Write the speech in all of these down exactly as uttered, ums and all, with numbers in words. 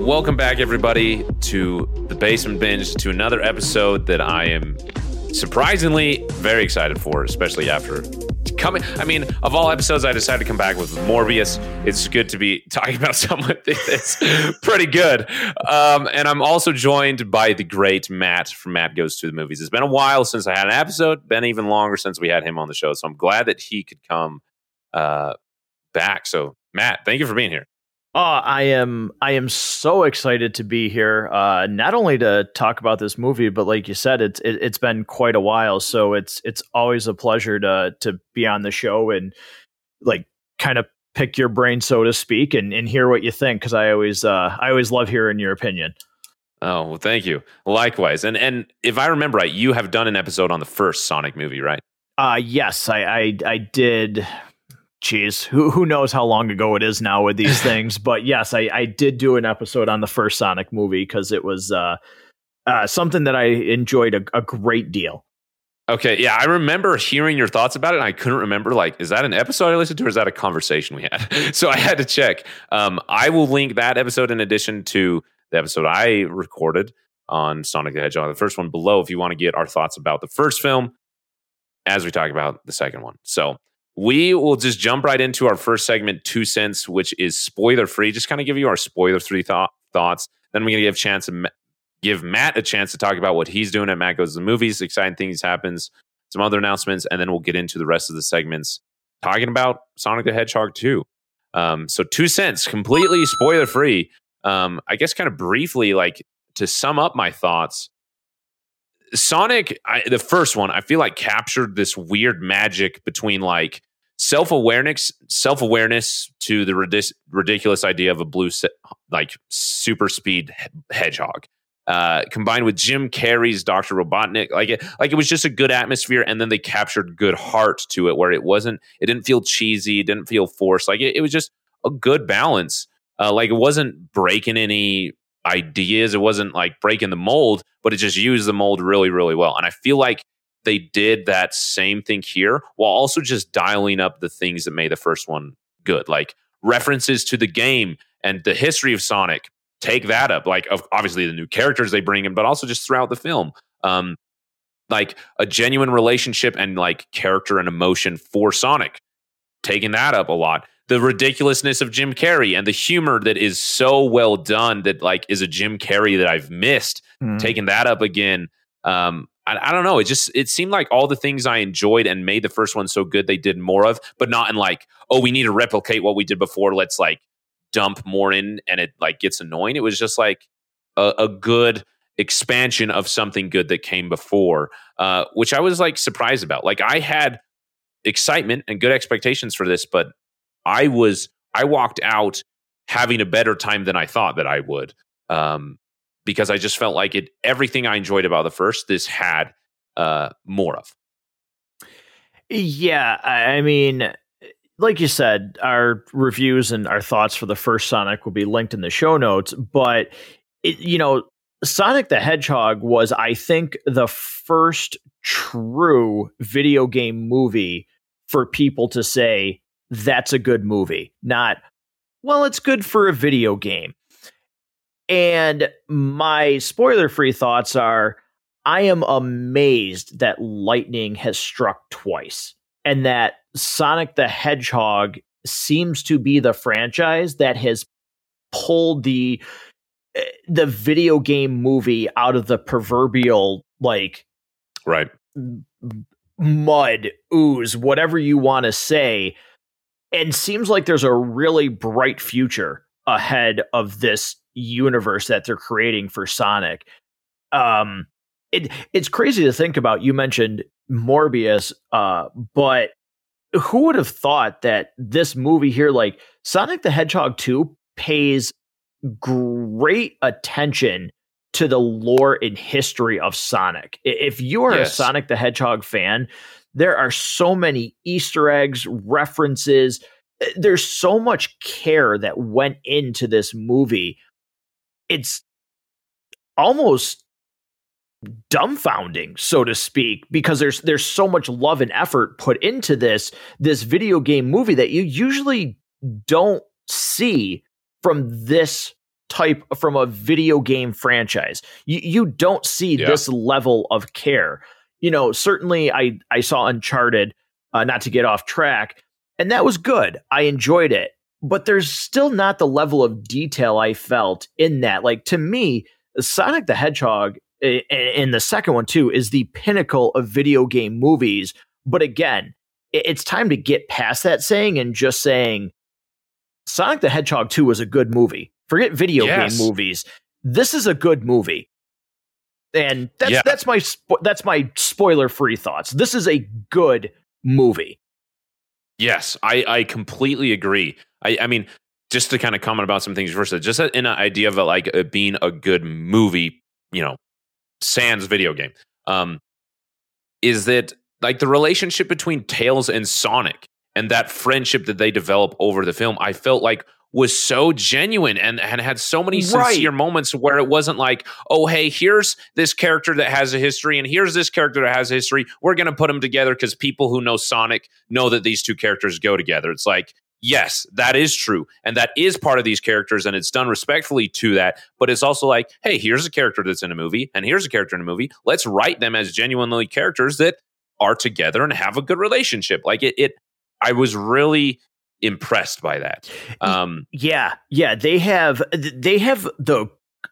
Welcome back, everybody, to The Basement Binge, to another episode that I am surprisingly very excited for, especially after coming. I mean, of all episodes, I decided to come back with Morbius. It's good to be talking about someone that's pretty good. Um, and I'm also joined by the great Matt from Matt Goes to the Movies. It's been a while since I had an episode, been even longer since we had him on the show. So I'm glad that he could come uh, back. So, Matt, thank you for being here. Oh, I am I am so excited to be here, uh, not only to talk about this movie, but like you said, it's it, it's been quite a while. So it's it's always a pleasure to to be on the show and like kind of pick your brain, so to speak, and, and hear what you think, because I always uh, I always love hearing your opinion. Oh, well, thank you. Likewise. And and if I remember right, you have done an episode on the first Sonic movie, right? Uh, yes, I I, I did. Jeez, who who knows how long ago it is now with these things. But yes, I, I did do an episode on the first Sonic movie because it was uh, uh, something that I enjoyed a, a great deal. Okay, yeah, I remember hearing your thoughts about it, and I couldn't remember, like, is that an episode I listened to, or is that a conversation we had? So I had to check. Um, I will link that episode in addition to the episode I recorded on Sonic the Hedgehog, the first one, below, if you want to get our thoughts about the first film as we talk about the second one. So we will just jump right into our first segment, Two Cents, which is spoiler-free. Just kind of give you our spoiler-free th- thoughts. Then we're going to give chance to ma- give Matt a chance to talk about what he's doing at Matt Goes to the Movies, exciting things happens, some other announcements, and then we'll get into the rest of the segments talking about Sonic the Hedgehog two. Um, so Two Cents, completely spoiler-free. Um, I guess kind of briefly, like, to sum up my thoughts, Sonic, I, the first one, I feel like captured this weird magic between, like, self-awareness self-awareness to the ridic- ridiculous idea of a blue se- like super speed hedgehog, uh combined with Jim Carrey's Doctor Robotnik. Like it, like it was just a good atmosphere, and then they captured good heart to it, where it wasn't it didn't feel cheesy, it didn't feel forced. Like it, it was just a good balance. Uh like it wasn't breaking any ideas, it wasn't like breaking the mold, but it just used the mold really, really well. And I feel like they did that same thing here, while also just dialing up the things that made the first one good, like references to the game and the history of Sonic. Take that up, like, of obviously the new characters they bring in, but also just throughout the film, um, like a genuine relationship and like character and emotion for Sonic. Taking that up a lot. The ridiculousness of Jim Carrey and the humor that is so well done, that like is a Jim Carrey that I've missed. Mm. Taking that up again. Um, I don't know. It just it seemed like all the things I enjoyed and made the first one so good, they did more of, but not in like, oh, we need to replicate what we did before. Let's like dump more in, and it like gets annoying. It was just like a, a good expansion of something good that came before, uh, which I was like surprised about. Like I had excitement and good expectations for this, but I was I walked out having a better time than I thought that I would. Um, Because I just felt like it, everything I enjoyed about the first, this had uh, more of. Yeah, I mean, like you said, our reviews and our thoughts for the first Sonic will be linked in the show notes. But, it, you know, Sonic the Hedgehog was, I think, the first true video game movie for people to say, that's a good movie. Not, well, it's good for a video game. And my spoiler-free thoughts are, I am amazed that lightning has struck twice, and that Sonic the Hedgehog seems to be the franchise that has pulled the the video game movie out of the proverbial, like, right, mud, ooze, whatever you want to say, and seems like there's a really bright future ahead of this universe that they're creating for Sonic. Um, it it's crazy to think about. You mentioned Morbius, uh, but who would have thought that this movie here, like Sonic the Hedgehog two, pays great attention to the lore and history of Sonic. If you are yes. a Sonic the Hedgehog fan, there are so many Easter eggs, references. There's so much care that went into this movie. It's almost dumbfounding, so to speak, because there's there's so much love and effort put into this this video game movie that you usually don't see from this type, from a video game franchise. You you don't see yeah. this level of care. You know, certainly I I saw Uncharted, uh, not to get off track, and that was good. I enjoyed it, but there's still not the level of detail I felt in that. Like, to me, Sonic the Hedgehog, and the second one too, is the pinnacle of video game movies. But again, it's time to get past that saying and just saying Sonic the Hedgehog two was a good movie. Forget video yes. game movies. This is a good movie. And that's yeah. that's my spo- that's my spoiler-free thoughts. This is a good movie. Yes, I, I completely agree. I, I mean, just to kind of comment about some things versus just in an idea of a, like a, being a good movie, you know, sans video game, um, is that like the relationship between Tails and Sonic and that friendship that they develop over the film, I felt like was so genuine and, and had so many sincere right. moments where it wasn't like, oh, hey, here's this character that has a history and here's this character that has a history. We're going to put them together because people who know Sonic know that these two characters go together. It's like, yes, that is true. And that is part of these characters. And it's done respectfully to that. But it's also like, hey, here's a character that's in a movie and here's a character in a movie. Let's write them as genuinely characters that are together and have a good relationship. Like it, it I was really impressed by that. Um, yeah, yeah, they have they have the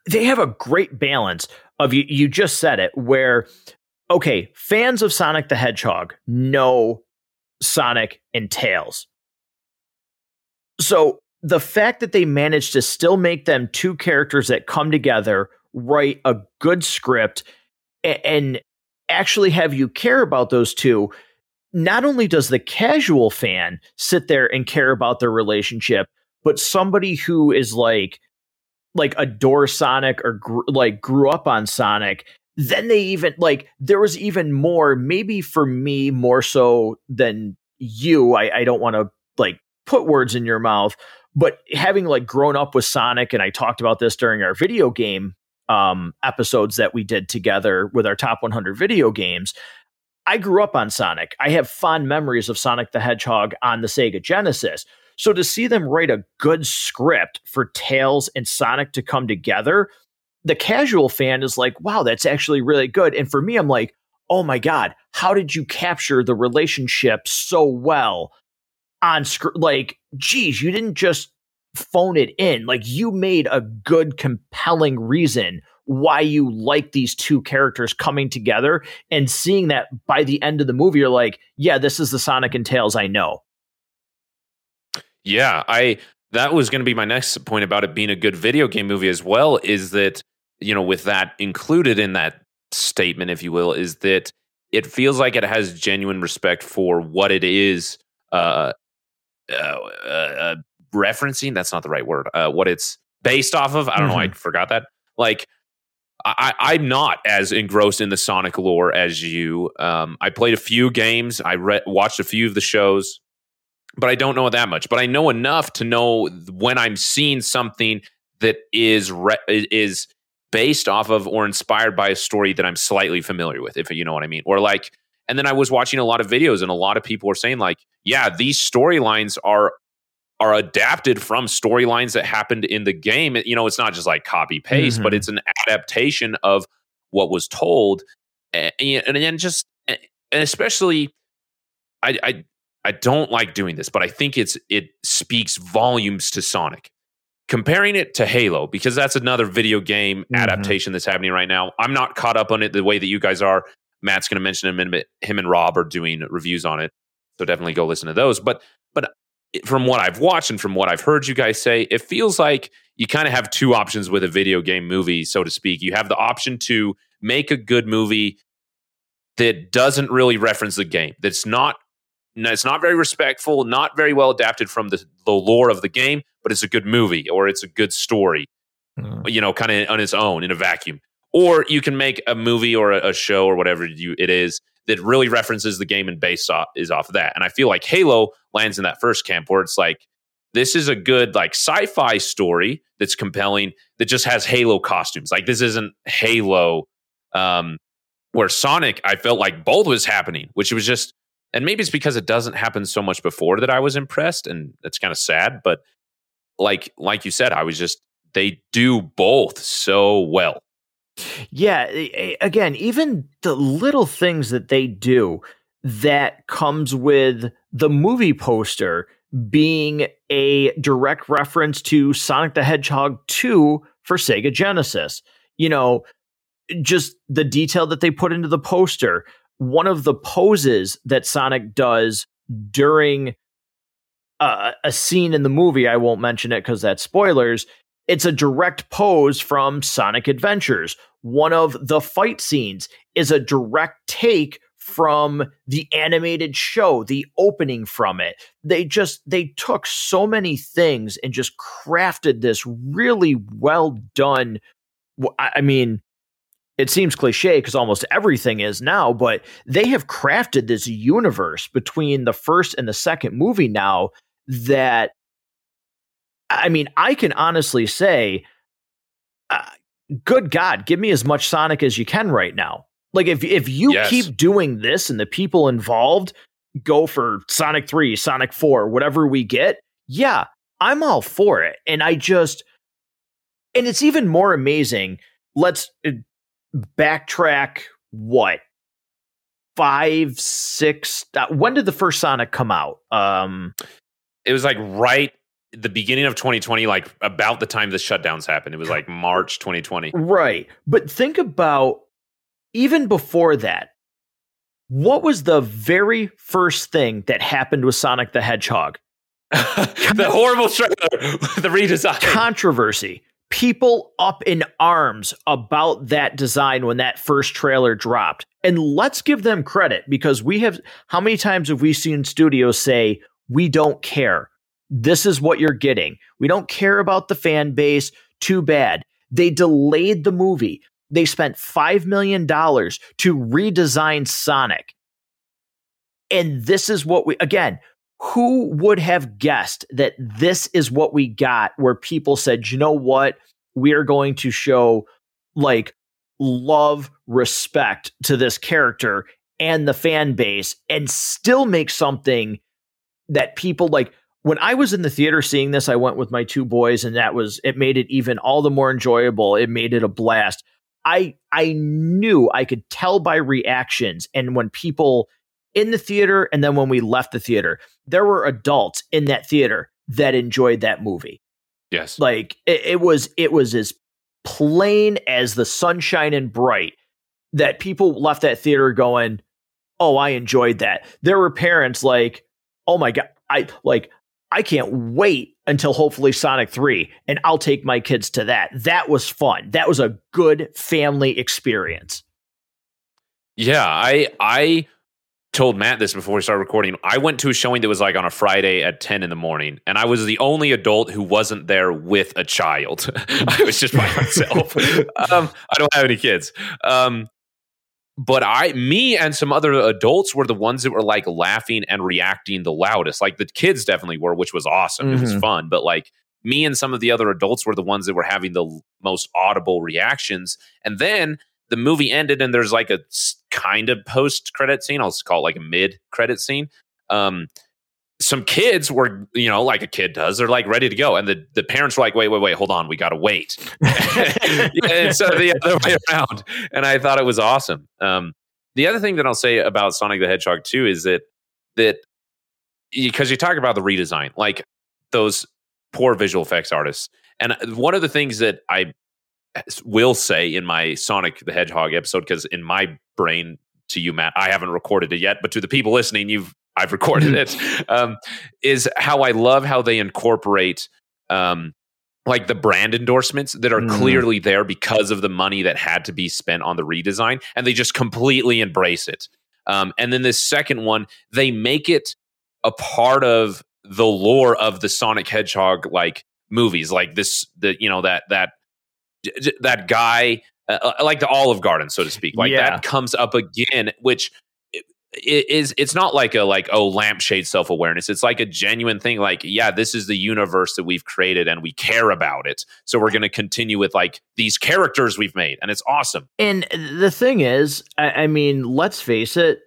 they have a great balance of you. You just said it, where okay, fans of Sonic the Hedgehog know Sonic and Tails. So the fact that they managed to still make them two characters that come together, write a good script, and, and actually have you care about those two. Not only does the casual fan sit there and care about their relationship, but somebody who is like, like adore Sonic or gr- like grew up on Sonic, then they even like, there was even more, maybe for me more so than you. I, I don't want to like put words in your mouth, but having like grown up with Sonic, and I talked about this during our video game um, episodes that we did together with our top one hundred video games. I grew up on Sonic. I have fond memories of Sonic the Hedgehog on the Sega Genesis. So to see them write a good script for Tails and Sonic to come together, the casual fan is like, wow, that's actually really good. And for me, I'm like, oh my God, how did you capture the relationship so well on screen? Like, geez, you didn't just phone it in. Like, you made a good, compelling reason why you like these two characters coming together, and seeing that by the end of the movie, you're like, yeah, this is the Sonic and Tails I know. Yeah, I that was going to be my next point about it being a good video game movie as well, is that, you know, with that included in that statement, if you will, is that it feels like it has genuine respect for what it is uh, uh, uh, referencing. That's not the right word. Uh, what it's based off of. I don't mm-hmm. know. I forgot that. Like, I, I'm not as engrossed in the Sonic lore as you. Um, I played a few games. I re- watched a few of the shows, but I don't know that much. But I know enough to know when I'm seeing something that is re- is based off of or inspired by a story that I'm slightly familiar with, if you know what I mean. Or like, and then I was watching a lot of videos, and a lot of people were saying like, yeah, these storylines are are adapted from storylines that happened in the game. You know, it's not just like copy paste, mm-hmm. but it's an adaptation of what was told. And then just, and especially, I, I, I don't like doing this, but I think it's, it speaks volumes to Sonic. Comparing it to Halo, because that's another video game mm-hmm. adaptation that's happening right now. I'm not caught up on it the way that you guys are. Matt's going to mention him in a minute. Him and Rob are doing reviews on it. So definitely go listen to those. But, but, from what I've watched and from what I've heard you guys say, it feels like you kind of have two options with a video game movie, so to speak. You have the option to make a good movie that doesn't really reference the game. That's not, it's not very respectful, not very well adapted from the, the lore of the game, but it's a good movie or it's a good story, mm. you know, kind of on its own in a vacuum. Or you can make a movie or a, a show or whatever you, it is that really references the game and based off, is off of that. And I feel like Halo lands in that first camp where it's like, this is a good like sci-fi story that's compelling that just has Halo costumes. Like this isn't Halo, um, where Sonic, I felt like both was happening, which was just, and maybe it's because it doesn't happen so much before that I was impressed, and that's kind of sad. But like, like you said, I was just, they do both so well. Yeah. Again, even the little things that they do that comes with the movie poster being a direct reference to Sonic the Hedgehog two for Sega Genesis. You know, just the detail that they put into the poster. One of the poses that Sonic does during uh, a scene in the movie, I won't mention it because that's spoilers. It's a direct pose from Sonic Adventures. One of the fight scenes is a direct take from the animated show, the opening from it. They just, they took so many things and just crafted this really well done. I mean, it seems cliche because almost everything is now, but they have crafted this universe between the first and the second movie now that, I mean, I can honestly say, uh, good God, give me as much Sonic as you can right now. Like, if if you yes. keep doing this and the people involved go for Sonic three, Sonic four, whatever we get, yeah, I'm all for it. And I just, and it's even more amazing. Let's backtrack, what, five, six, when did the first Sonic come out? Um, it was like right the beginning of twenty twenty, like about the time the shutdowns happened. It was like March twenty twenty. Right. But think about even before that, what was the very first thing that happened with Sonic the Hedgehog? The horrible trailer, the redesign. Controversy. People up in arms about that design when that first trailer dropped. And let's give them credit, because we have, how many times have we seen studios say, we don't care? This is what you're getting. We don't care about the fan base. Too bad. They delayed the movie. They spent five million dollars to redesign Sonic. And this is what we, again, who would have guessed that this is what we got, where people said, you know what? We are going to show like love, respect to this character and the fan base, and still make something that people like. When I was in the theater seeing this, I went with my two boys, and that was, it made it even all the more enjoyable. It made it a blast. I I knew, I could tell by reactions. And when people in the theater, and then when we left the theater, there were adults in that theater that enjoyed that movie. Yes. Like it, it was, it was as plain as the sunshine and bright that people left that theater going, oh, I enjoyed that. There were parents like, oh my God, I like, I can't wait until hopefully Sonic three, and I'll take my kids to that. That was fun. That was a good family experience. Yeah, I I told Matt this before we started recording. I went to a showing that was like on a Friday at ten in the morning, and I was the only adult who wasn't there with a child. I was just by myself. um, I don't have any kids. Um, But I, me and some other adults were the ones that were like laughing and reacting the loudest. Like the kids definitely were, which was awesome. Mm-hmm. It was fun. But like me and some of the other adults were the ones that were having the l- most audible reactions. And then the movie ended, and there's like a s- kind of post credit scene. I'll just call it like a mid credit scene. Um, some kids were, you know, like a kid does, they're like ready to go. And the, the parents were like, wait, wait, wait, hold on. We got to wait. And so the other way around. And I thought it was awesome. Um, the other thing that I'll say about Sonic the Hedgehog two is that, that because you talk about the redesign, like those poor visual effects artists. And one of the things that I will say in my Sonic the Hedgehog episode, because in my brain, to you, Matt, I haven't recorded it yet, but to the people listening, you've, I've recorded it, um, is how I love how they incorporate um, like the brand endorsements that are mm. clearly there because of the money that had to be spent on the redesign, and they just completely embrace it. Um, and then this second one, they make it a part of the lore of the Sonic Hedgehog like movies, like this, the you know that that that guy, uh, like the Olive Garden, so to speak, like yeah. that comes up again, which is it's not like a like oh lampshade self awareness. It's like a genuine thing. Like yeah, this is the universe that we've created, and we care about it, so we're going to continue with like these characters we've made, and it's awesome. And the thing is, I, I mean, let's face it.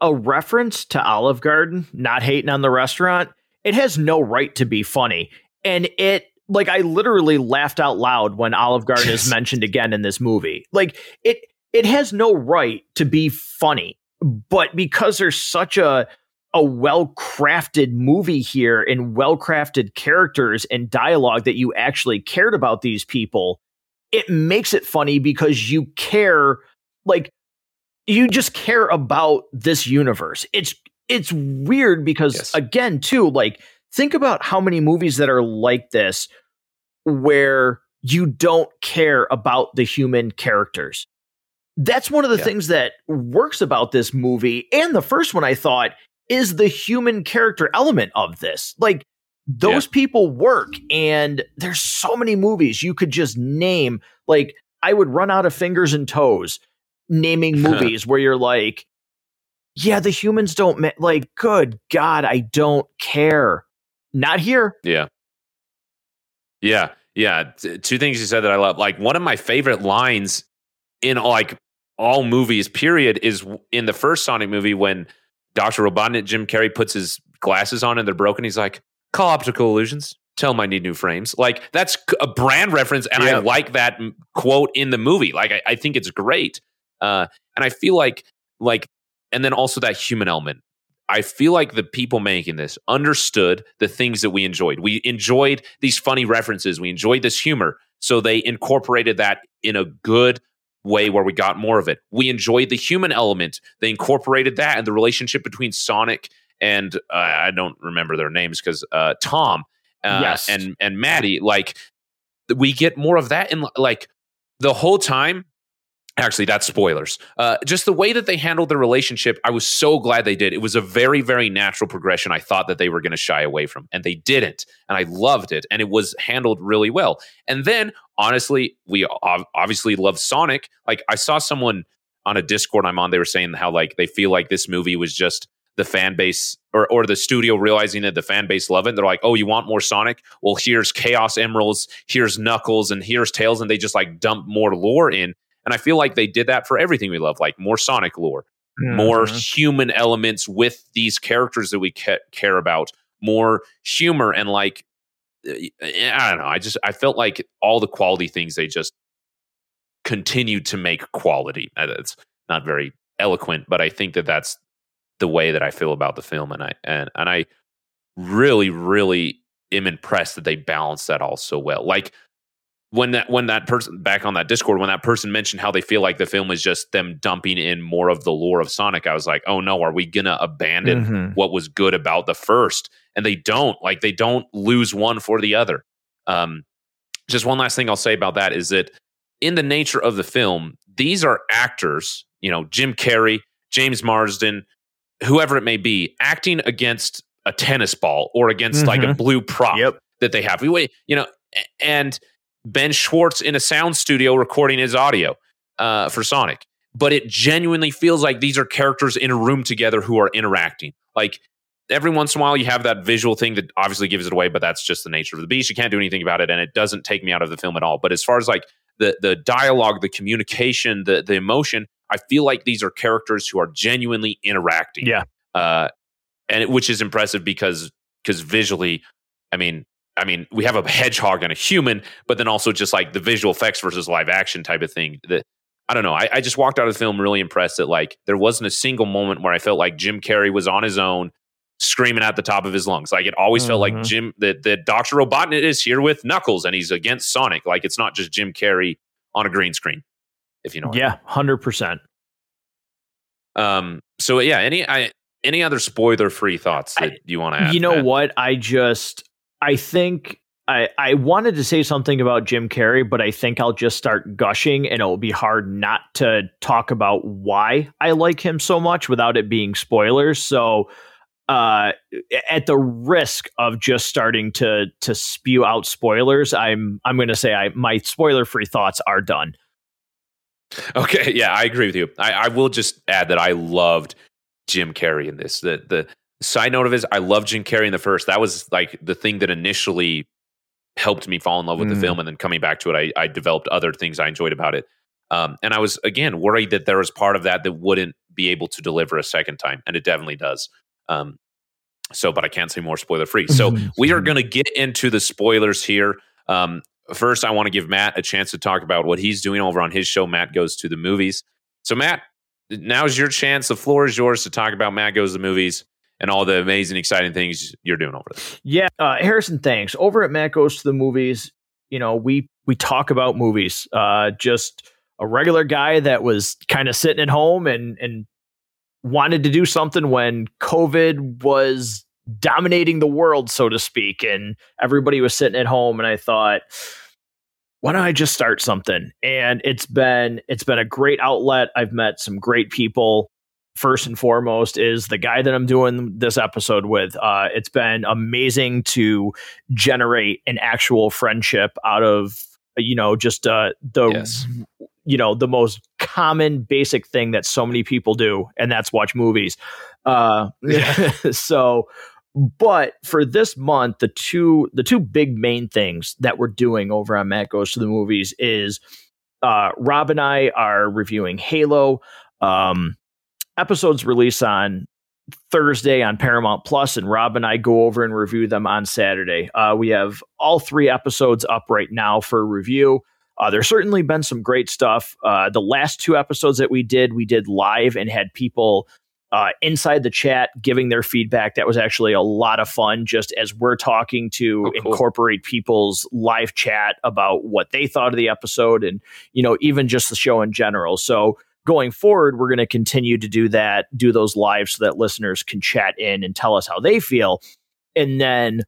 A reference to Olive Garden, not hating on the restaurant, it has no right to be funny. And it, like, I literally laughed out loud when Olive Garden is mentioned again in this movie. Like, it it has no right to be funny. But because there's such a, a well-crafted movie here and well-crafted characters and dialogue that you actually cared about these people, it makes it funny because you care, like, you just care about this universe. It's it's weird because, yes. again, too, like, think about how many movies that are like this where you don't care about the human characters. That's one of the yeah. things that works about this movie. And the first one, I thought, is the human character element of this. Like, those yeah. people work. And there's so many movies you could just name. Like, I would run out of fingers and toes naming movies where you're like, yeah, the humans don't ma- like, good God, I don't care. Not here. Yeah. Yeah. Yeah. T- two things you said that I love. Like, one of my favorite lines in like all movies period is in the first Sonic movie when Doctor Robotnik, Jim Carrey, puts his glasses on and they're broken. He's like, call optical illusions. Tell them I need new frames. Like, that's a brand reference. And yeah. I like that quote in the movie. Like, I, I think it's great. Uh, and I feel like, like, and then also that human element. I feel like the people making this understood the things that we enjoyed. We enjoyed these funny references. We enjoyed this humor. So they incorporated that in a good way where we got more of it. We enjoyed the human element. They incorporated that and the relationship between Sonic and uh, I don't remember their names because uh, Tom uh, yes. and, and Maddie, like, we get more of that in like the whole time. Actually, that's spoilers. Uh, just the way that they handled the relationship, I was so glad they did. It was a very, very natural progression I thought that they were going to shy away from, and they didn't. And I loved it, and it was handled really well. And then, honestly, we ov- obviously love Sonic. Like, I saw someone on a Discord I'm on, they were saying how, like, they feel like this movie was just the fan base or, or the studio realizing that the fan base loved it. They're like, oh, you want more Sonic? Well, here's Chaos Emeralds, here's Knuckles, and here's Tails, and they just, like, dump more lore in. And I feel like they did that for everything we love, like more Sonic lore, mm-hmm. more human elements with these characters that we ca- care about, more humor. And like, I don't know, I just, I felt like all the quality things, they just continued to make quality. It's not very eloquent, but I think that that's the way that I feel about the film. And I, and, and I really, really am impressed that they balance that all so well. Like, When that when that person back on that Discord, when that person mentioned how they feel like the film is just them dumping in more of the lore of Sonic, I was like, oh no, are we gonna abandon mm-hmm. what was good about the first? And they don't, like they don't lose one for the other. Um, just one last thing I'll say about that is that in the nature of the film, these are actors, you know, Jim Carrey, James Marsden, whoever it may be, acting against a tennis ball or against mm-hmm. like a blue prop yep. that they have. We, you know, and Ben Schwartz in a sound studio recording his audio uh, for Sonic. But it genuinely feels like these are characters in a room together who are interacting. Like, every once in a while you have that visual thing that obviously gives it away, but that's just the nature of the beast. You can't do anything about it, and it doesn't take me out of the film at all. But as far as like the the dialogue, the communication, the the emotion, I feel like these are characters who are genuinely interacting. Yeah. Uh, and it, which is impressive because because visually, I mean, I mean, we have a hedgehog and a human, but then also just like the visual effects versus live action type of thing. That I don't know. I, I just walked out of the film really impressed that like there wasn't a single moment where I felt like Jim Carrey was on his own screaming at the top of his lungs. Like it always mm-hmm. felt like Jim, that that Doctor Robotnik is here with Knuckles and he's against Sonic. Like it's not just Jim Carrey on a green screen, if you know. Yeah, one hundred percent. Um. So yeah, any I, any other spoiler free thoughts that I, you want to add? You know Matt? What? I just. I think I, I wanted to say something about Jim Carrey, but I think I'll just start gushing and it'll be hard not to talk about why I like him so much without it being spoilers. So uh, at the risk of just starting to to spew out spoilers, I'm I'm going to say I my spoiler free thoughts are done. OK, yeah, I agree with you. I, I will just add that I loved Jim Carrey in this. The, the side note of his, I loved Jim Carrey in the first. That was like the thing that initially helped me fall in love with mm. the film. And then coming back to it, I, I developed other things I enjoyed about it. Um, and I was, again, worried that there was part of that that wouldn't be able to deliver a second time. And it definitely does. Um, so, but I can't say more spoiler free. So we are going to get into the spoilers here. Um, first, I want to give Matt a chance to talk about what he's doing over on his show, Matt Goes to the Movies. So Matt, now's your chance. The floor is yours to talk about Matt Goes to the Movies and all the amazing, exciting things you're doing over there. Yeah. Uh, Harrison, thanks. Over at Matt Goes to the Movies, you know, we we talk about movies. Uh, just a regular guy that was kind of sitting at home and, and wanted to do something when COVID was dominating the world, so to speak. And everybody was sitting at home. And I thought, why don't I just start something? And it's been it's been a great outlet. I've met some great people. First and foremost is the guy that I'm doing this episode with. Uh, it's been amazing to generate an actual friendship out of, you know, just uh, the, yes. you know, the most common basic thing that so many people do. And that's watch movies. Uh, yeah. So, but for this month, the two, the two big main things that we're doing over on Matt Goes to the Movies is uh, Rob and I are reviewing Halo. Um, Episodes release on Thursday on Paramount Plus, and Rob and I go over and review them on Saturday. Uh, we have all three episodes up right now for review. Uh, there's certainly been some great stuff. Uh, the last two episodes that we did, we did live and had people uh, inside the chat giving their feedback. That was actually a lot of fun, just as we're talking to oh, cool. incorporate people's live chat about what they thought of the episode and, you know, even just the show in general. So, going forward, we're going to continue to do that, do those live so that listeners can chat in and tell us how they feel. And then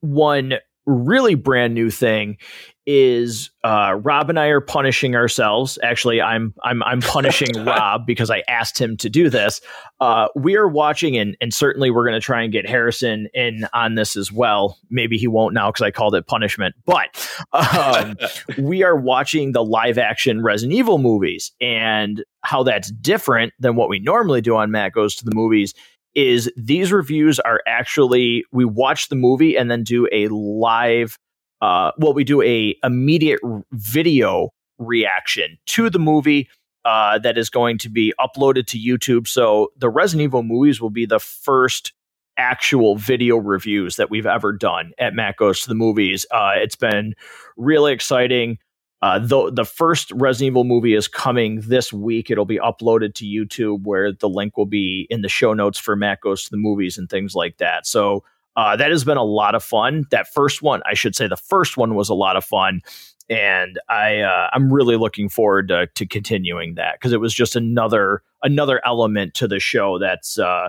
one really brand new thing is uh, Rob and I are punishing ourselves. Actually, I'm I'm I'm punishing Rob because I asked him to do this. Uh, we are watching, and, and certainly we're going to try and get Harrison in on this as well. Maybe he won't now because I called it punishment. But um, we are watching the live action Resident Evil movies, and how that's different than what we normally do on Matt Goes to the Movies is these reviews are actually, we watch the movie and then do a live, uh, well, we do a immediate video reaction to the movie uh, that is going to be uploaded to YouTube. So the Resident Evil movies will be the first actual video reviews that we've ever done at Matt Goes to the Movies. Uh, it's been really exciting. Uh, the, the first Resident Evil movie is coming this week. It'll be uploaded to YouTube, where the link will be in the show notes for Matt Goes to the Movies and things like that. So uh, that has been a lot of fun. That first one, I should say the first one was a lot of fun. And I, uh, I'm really looking forward to, to continuing that, because it was just another another element to the show that's, uh,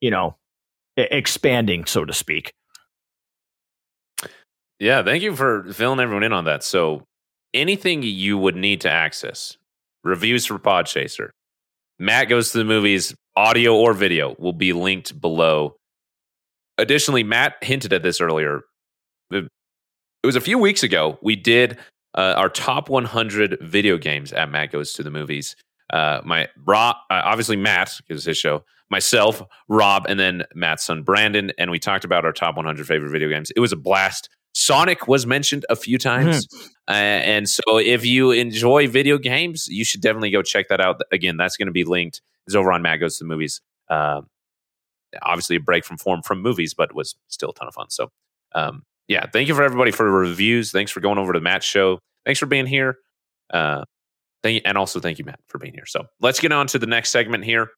you know, expanding, so to speak. Yeah, thank you for filling everyone in on that. So anything you would need to access, reviews for Podchaser, Matt Goes to the Movies, audio or video, will be linked below. Additionally, Matt hinted at this earlier. It was a few weeks ago. We did uh, our top one hundred video games at Matt Goes to the Movies. Uh, my Rob, uh, obviously Matt, because it's his show, myself, Rob, and then Matt's son, Brandon. And we talked about our top one hundred favorite video games. It was a blast. Sonic was mentioned a few times. Mm-hmm. Uh, and so if you enjoy video games, you should definitely go check that out. Again, that's going to be linked. It's over on Matt Goes to the Movies. Uh, obviously a break from form from movies, but it was still a ton of fun. So um, yeah, thank you for everybody for the reviews. Thanks for going over to Matt's show. Thanks for being here. Uh, thank you, and also thank you, Matt, for being here. So let's get on to the next segment here.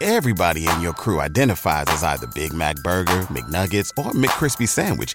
Everybody in your crew identifies as either Big Mac Burger, McNuggets, or McCrispy Sandwich.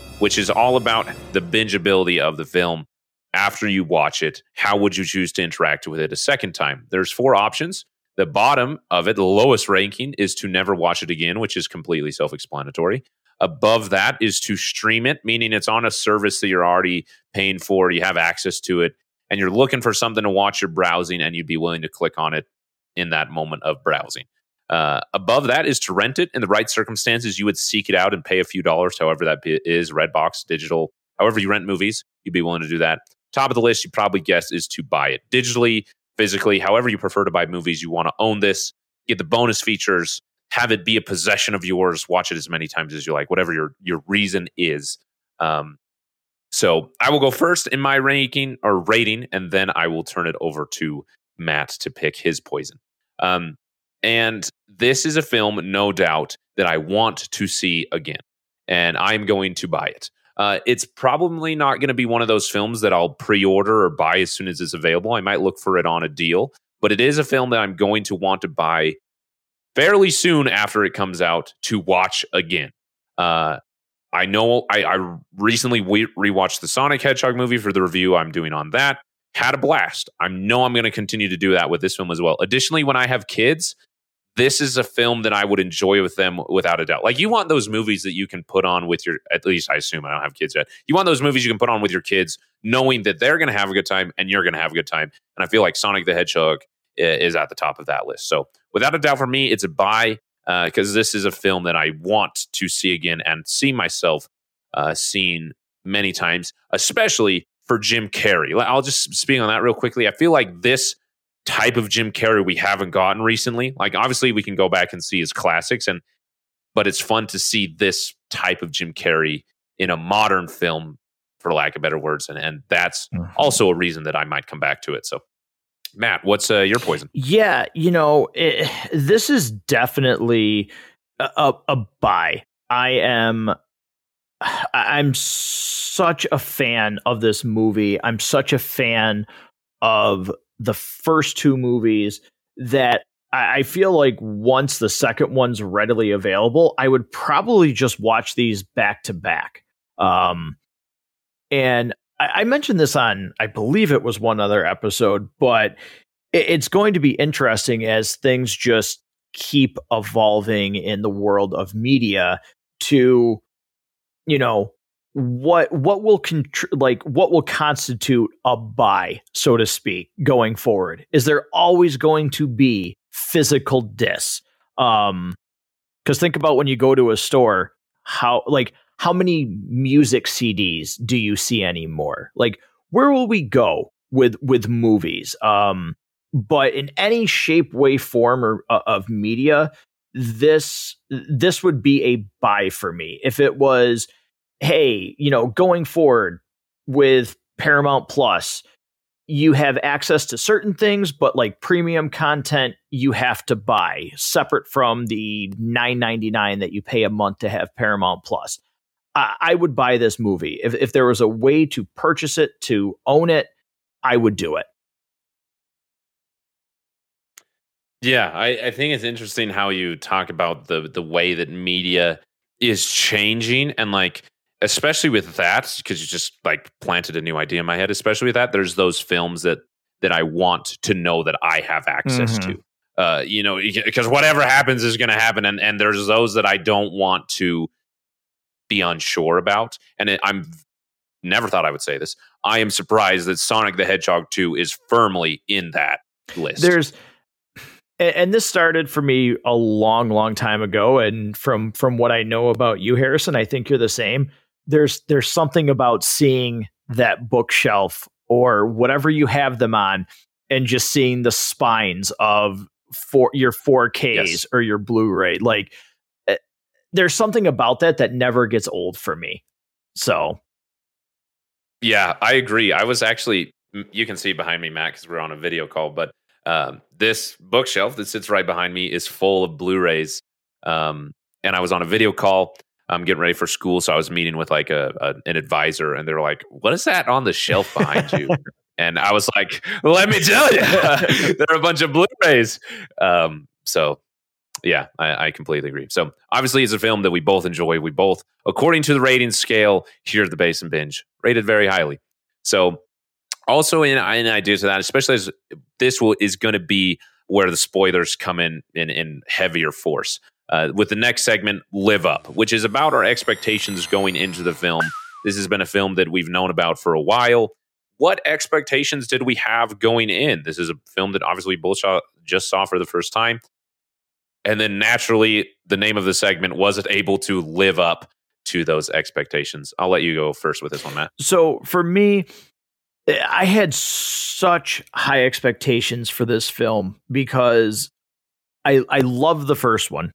which is all about the bingeability of the film. After you watch it, how would you choose to interact with it a second time? There's four options. The bottom of it, the lowest ranking, is to never watch it again, which is completely self-explanatory. Above that is to stream it, meaning it's on a service that you're already paying for, you have access to it, and you're looking for something to watch, you're browsing, and you'd be willing to click on it in that moment of browsing. Uh, above that is to rent it. In the right circumstances, you would seek it out and pay a few dollars, however that is, Redbox, digital, however you rent movies, you'd be willing to do that. Top of the list, you probably guessed, is to buy it digitally, physically, however you prefer to buy movies. You want to own this, get the bonus features, have it be a possession of yours, watch it as many times as you like, whatever your your reason is. Um, so I will go first in my ranking or rating, and then I will turn it over to Matt to pick his poison. Um, and this is a film, no doubt, that I want to see again, and I'm going to buy it. Uh, it's probably not going to be one of those films that I'll pre-order or buy as soon as it's available. I might look for it on a deal, but it is a film that I'm going to want to buy fairly soon after it comes out to watch again. Uh, I know I, I recently re- rewatched the Sonic Hedgehog movie for the review I'm doing on that. Had a blast. I know I'm going to continue to do that with this film as well. Additionally, when I have kids, this is a film that I would enjoy with them without a doubt. Like, you want those movies that you can put on with your, at least I assume, I don't have kids yet. You want those movies you can put on with your kids knowing that they're going to have a good time and you're going to have a good time. And I feel like Sonic the Hedgehog is at the top of that list. So without a doubt for me, it's a buy because uh, this is a film that I want to see again and see myself uh, seeing many times, especially for Jim Carrey. I'll just speak on that real quickly. I feel like this type of Jim Carrey we haven't gotten recently. Like, obviously we can go back and see his classics, and but it's fun to see this type of Jim Carrey in a modern film, for lack of better words, and and that's mm-hmm. also a reason that I might come back to it. So Matt, what's uh, your poison? Yeah, you know, it, this is definitely a, a buy. I am I'm such a fan of this movie. I'm such a fan of the first two movies that I feel like once the second one's readily available, I would probably just watch these back to back. Um, and I, I mentioned this on, I believe it was one other episode, but it, it's going to be interesting as things just keep evolving in the world of media to, you know, what what will contr- like what will constitute a buy, so to speak, going forward? Is there always going to be physical discs? Um, because think about when you go to a store, how like how many music C Ds do you see anymore? Like, where will we go with with movies? Um, but in any shape, way, form, or uh, of media, this this would be a buy for me if it was. Hey, you know, going forward with Paramount Plus, you have access to certain things, but like premium content, you have to buy separate from the nine ninety-nine that you pay a month to have Paramount Plus. I, I would buy this movie. If, if there was a way to purchase it, to own it, I would do it. Yeah, I, I think it's interesting how you talk about the the way that media is changing and like, especially with that, because you just like planted a new idea in my head, especially with that, there's those films that that I want to know that I have access mm-hmm. to. Uh, you know, because whatever happens is going to happen. And, and there's those that I don't want to be unsure about. And it, I'm never thought I would say this. I am surprised that Sonic the Hedgehog two is firmly in that list. There's, and this started for me a long, long time ago. And from from what I know about you, Harrison, I think you're the same. There's there's something about seeing that bookshelf or whatever you have them on and just seeing the spines of four, your four Ks yes. or your Blu-ray. Like, there's something about that that never gets old for me. So. Yeah, I agree. I was actually, you can see behind me, Matt, because we're on a video call, but um, this bookshelf that sits right behind me is full of Blu-rays. Um, and I was on a video call. um, getting ready for school. So I was meeting with like a, a an advisor, and they're like, "What is that on the shelf behind you?" And I was like, "Let me tell you, there are a bunch of Blu-rays." Um, so yeah, I, I completely agree. So obviously, it's a film that we both enjoy. We both, according to the rating scale here at the Basement Binge, rated very highly. So also in an idea to that, especially as this will is going to be where the spoilers come in in, in heavier force. Uh, with the next segment, Live Up, which is about our expectations going into the film. This has been a film that we've known about for a while. What expectations did we have going in? This is a film that obviously Bullshot just saw for the first time. And then naturally, the name of the segment, was it able to live up to those expectations? I'll let you go first with this one, Matt. So for me, I had such high expectations for this film because I I love the first one.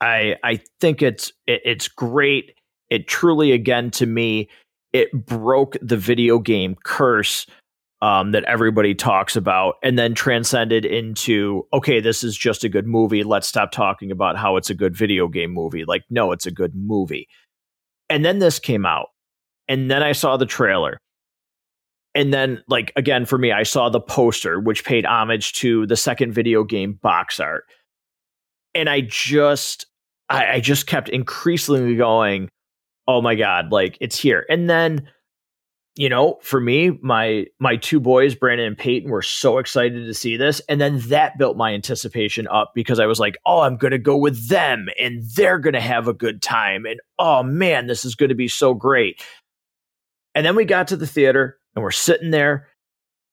I I think it's it, it's great. It truly, again, to me, it broke the video game curse um, that everybody talks about, and then transcended into, okay, this is just a good movie. Let's stop talking about how it's a good video game movie. Like, no, it's a good movie. And then this came out, and then I saw the trailer. And then, like, again, for me, I saw the poster, which paid homage to the second video game box art. And I just, I, I just kept increasingly going, oh my God, like, it's here. And then, you know, for me, my my two boys, Brandon and Peyton, were so excited to see this. And then that built my anticipation up because I was like, oh, I'm going to go with them and they're going to have a good time. And oh man, this is going to be so great. And then we got to the theater and we're sitting there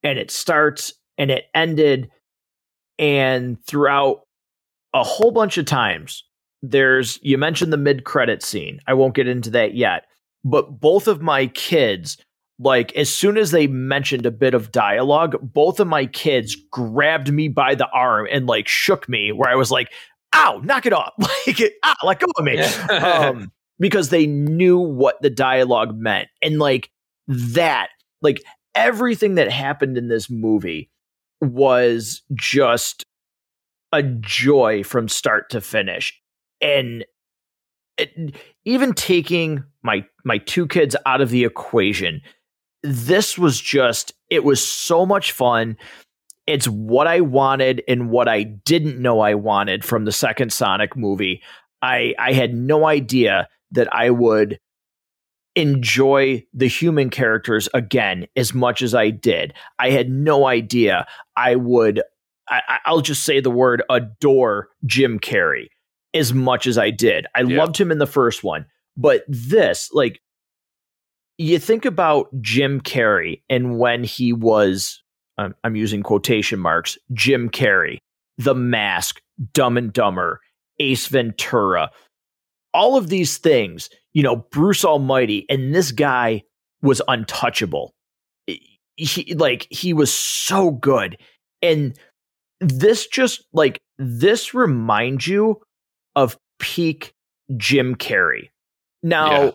and it starts and it ended. And throughout a whole bunch of times, there's, you mentioned the mid-credit scene. I won't get into that yet, but both of my kids, like, as soon as they mentioned a bit of dialogue, both of my kids grabbed me by the arm and like shook me, where I was like, "Ow, knock it off!" Like, "Ah, let go of me," um, because they knew what the dialogue meant, and like that, like everything that happened in this movie was just a joy from start to finish. And it, even taking my my two kids out of the equation, this was just, it was so much fun. It's what I wanted and what I didn't know I wanted from the second Sonic movie. I, I had no idea that I would enjoy the human characters again as much as I did. I had no idea I would, I, I'll just say the word, adore Jim Carrey as much as I did. I yeah. loved him in the first one, but this, like, you think about Jim Carrey and when he was, um, I'm using quotation marks, Jim Carrey, The Mask, Dumb and Dumber, Ace Ventura, all of these things, you know, Bruce Almighty, and this guy was untouchable. He, like, he was so good. And this just, like, this reminds you of peak Jim Carrey. Now, yeah.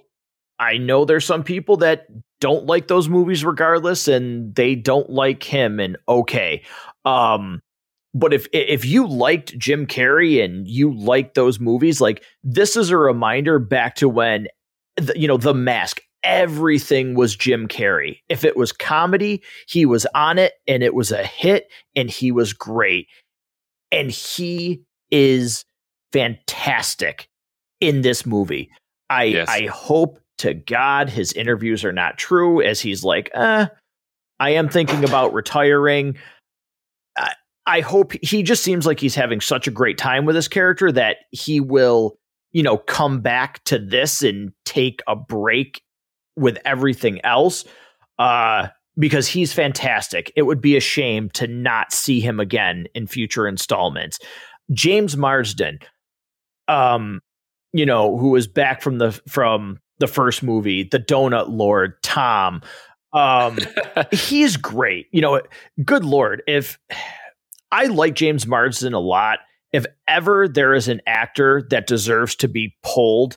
I know there's some people that don't like those movies regardless, and they don't like him, and okay. Um, but if if you liked Jim Carrey and you liked those movies, like, this is a reminder back to when, the, you know, The Mask, everything was Jim Carrey. If it was comedy, he was on it, and it was a hit, and he was great. And he is fantastic in this movie. I yes. I hope to God his interviews are not true, as he's like, eh, I am thinking about retiring. I, I hope he just seems like he's having such a great time with his character that he will, you know, come back to this and take a break with everything else, uh, because he's fantastic. It would be a shame to not see him again in future installments. James Marsden, Um, you know, who was back from the from the first movie, the Donut Lord, Tom. Um, he's great. You know, good Lord, if I like James Marsden a lot, if ever there is an actor that deserves to be pulled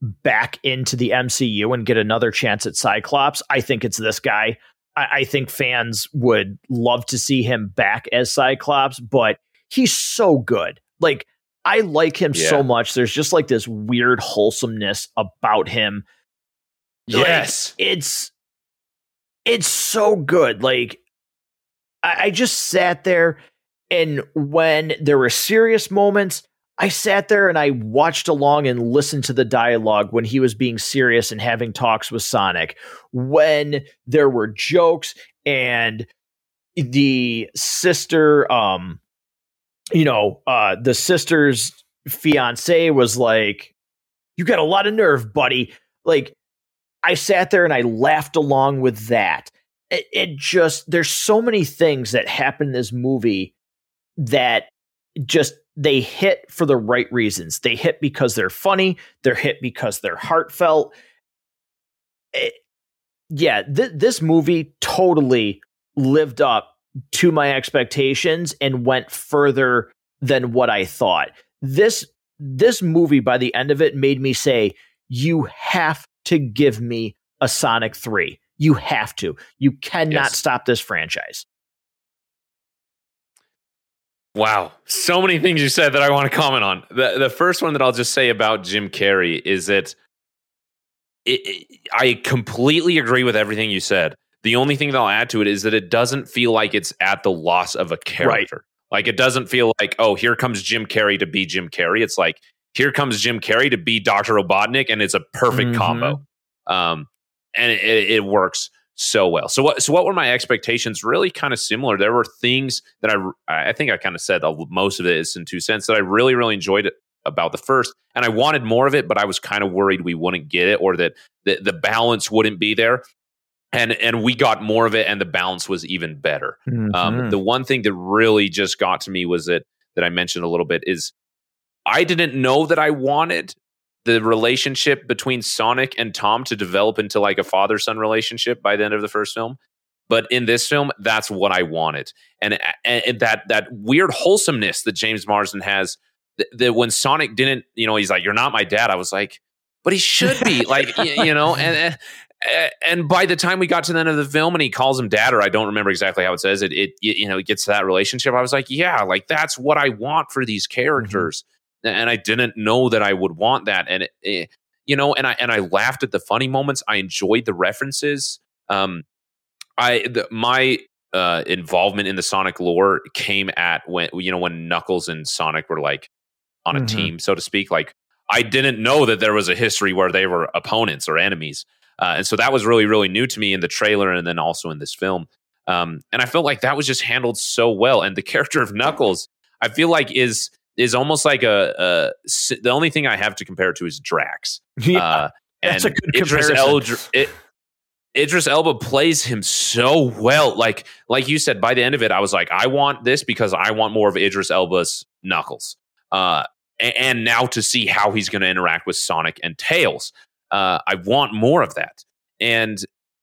back into the M C U and get another chance at Cyclops, I think it's this guy. I, I think fans would love to see him back as Cyclops, but he's so good. Like, I like him yeah. so much. There's just like this weird wholesomeness about him. Yes. Like, it's, it's so good. Like I, I just sat there, and when there were serious moments, I sat there and I watched along and listened to the dialogue when he was being serious and having talks with Sonic. When there were jokes and the sister, um, you know, uh, the sister's fiance was like, "You got a lot of nerve, buddy." Like, I sat there and I laughed along with that. It, it just, there's so many things that happen in this movie that just, they hit for the right reasons. They hit because they're funny. They're hit because they're heartfelt. It, yeah, th- this movie totally lived up to my expectations and went further than what I thought. This this movie, by the end of it, made me say, you have to give me a Sonic three. You have to. You cannot yes. stop this franchise. Wow. So many things you said that I want to comment on. The the first one that I'll just say about Jim Carrey is that it, it, I completely agree with everything you said. The only thing that I'll add to it is that it doesn't feel like it's at the loss of a character. Right. Like, it doesn't feel like, oh, here comes Jim Carrey to be Jim Carrey. It's like, here comes Jim Carrey to be Doctor Robotnik, and it's a perfect mm-hmm. combo. Um, and it, it, it works so well. So what, so what were my expectations? Really kind of similar. There were things that I, I think I kind of said most of it is in two cents that I really, really enjoyed it about the first, and I wanted more of it, but I was kind of worried we wouldn't get it, or that the, the balance wouldn't be there. And, and we got more of it, and the balance was even better. Mm-hmm. Um, the one thing that really just got to me was that, that I mentioned a little bit is I didn't know that I wanted the relationship between Sonic and Tom to develop into like a father-son relationship by the end of the first film. But in this film, that's what I wanted. And, and that that weird wholesomeness that James Marsden has, that, that when Sonic didn't, you know, he's like, "You're not my dad." I was like, but he should be. Like, you, you know, and and by the time we got to the end of the film and he calls him dad, or I don't remember exactly how it says it, it you know, it gets to that relationship. I was like, yeah, like that's what I want for these characters. Mm-hmm. And I didn't know that I would want that, and it, it, you know, and I and I laughed at the funny moments. I enjoyed the references. Um, I the, my uh, involvement in the Sonic lore came at when you know when Knuckles and Sonic were like on a mm-hmm. team, so to speak. Like, I didn't know that there was a history where they were opponents or enemies, uh, and so that was really really new to me in the trailer, and then also in this film. Um, and I felt like that was just handled so well, and the character of Knuckles, I feel like is. is almost like a, a the only thing I have to compare it to is Drax. Yeah, uh, and that's a good Idris comparison. El, Idris Elba plays him so well. Like like you said, by the end of it, I was like, I want this because I want more of Idris Elba's Knuckles. Uh, and, and now to see how he's going to interact with Sonic and Tails, uh, I want more of that. And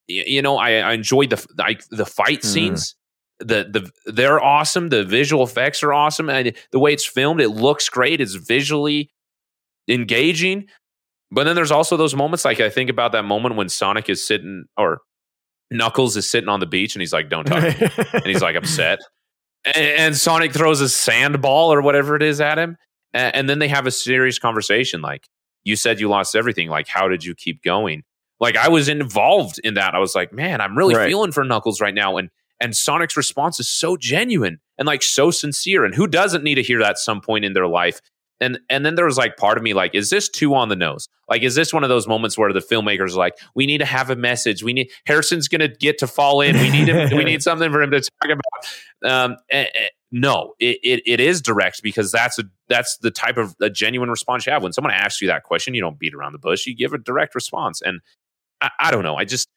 you know, I, I enjoyed the like the fight mm. scenes. The the they're awesome. The visual effects are awesome, and the way it's filmed, it looks great. It's visually engaging. But then there's also those moments, like I think about that moment when Sonic is sitting, or Knuckles is sitting on the beach, and he's like, "Don't touch me," and he's like upset, and, and Sonic throws a sandball or whatever it is at him, and, and then they have a serious conversation. Like, you said, you lost everything. Like, how did you keep going? Like, I was involved in that. I was like, man, I'm really right. feeling for Knuckles right now, and. And Sonic's response is so genuine and like so sincere. And who doesn't need to hear that at some point in their life? And and then there was like part of me like, is this too on the nose? Like, is this one of those moments where the filmmakers are like, we need to have a message. We need Harrison's going to get to fall in. We need him. We need something for him to talk about. Um, and, and no, it, it it is direct because that's a that's the type of a genuine response you have when someone asks you that question. You don't beat around the bush. You give a direct response. And I, I don't know. I just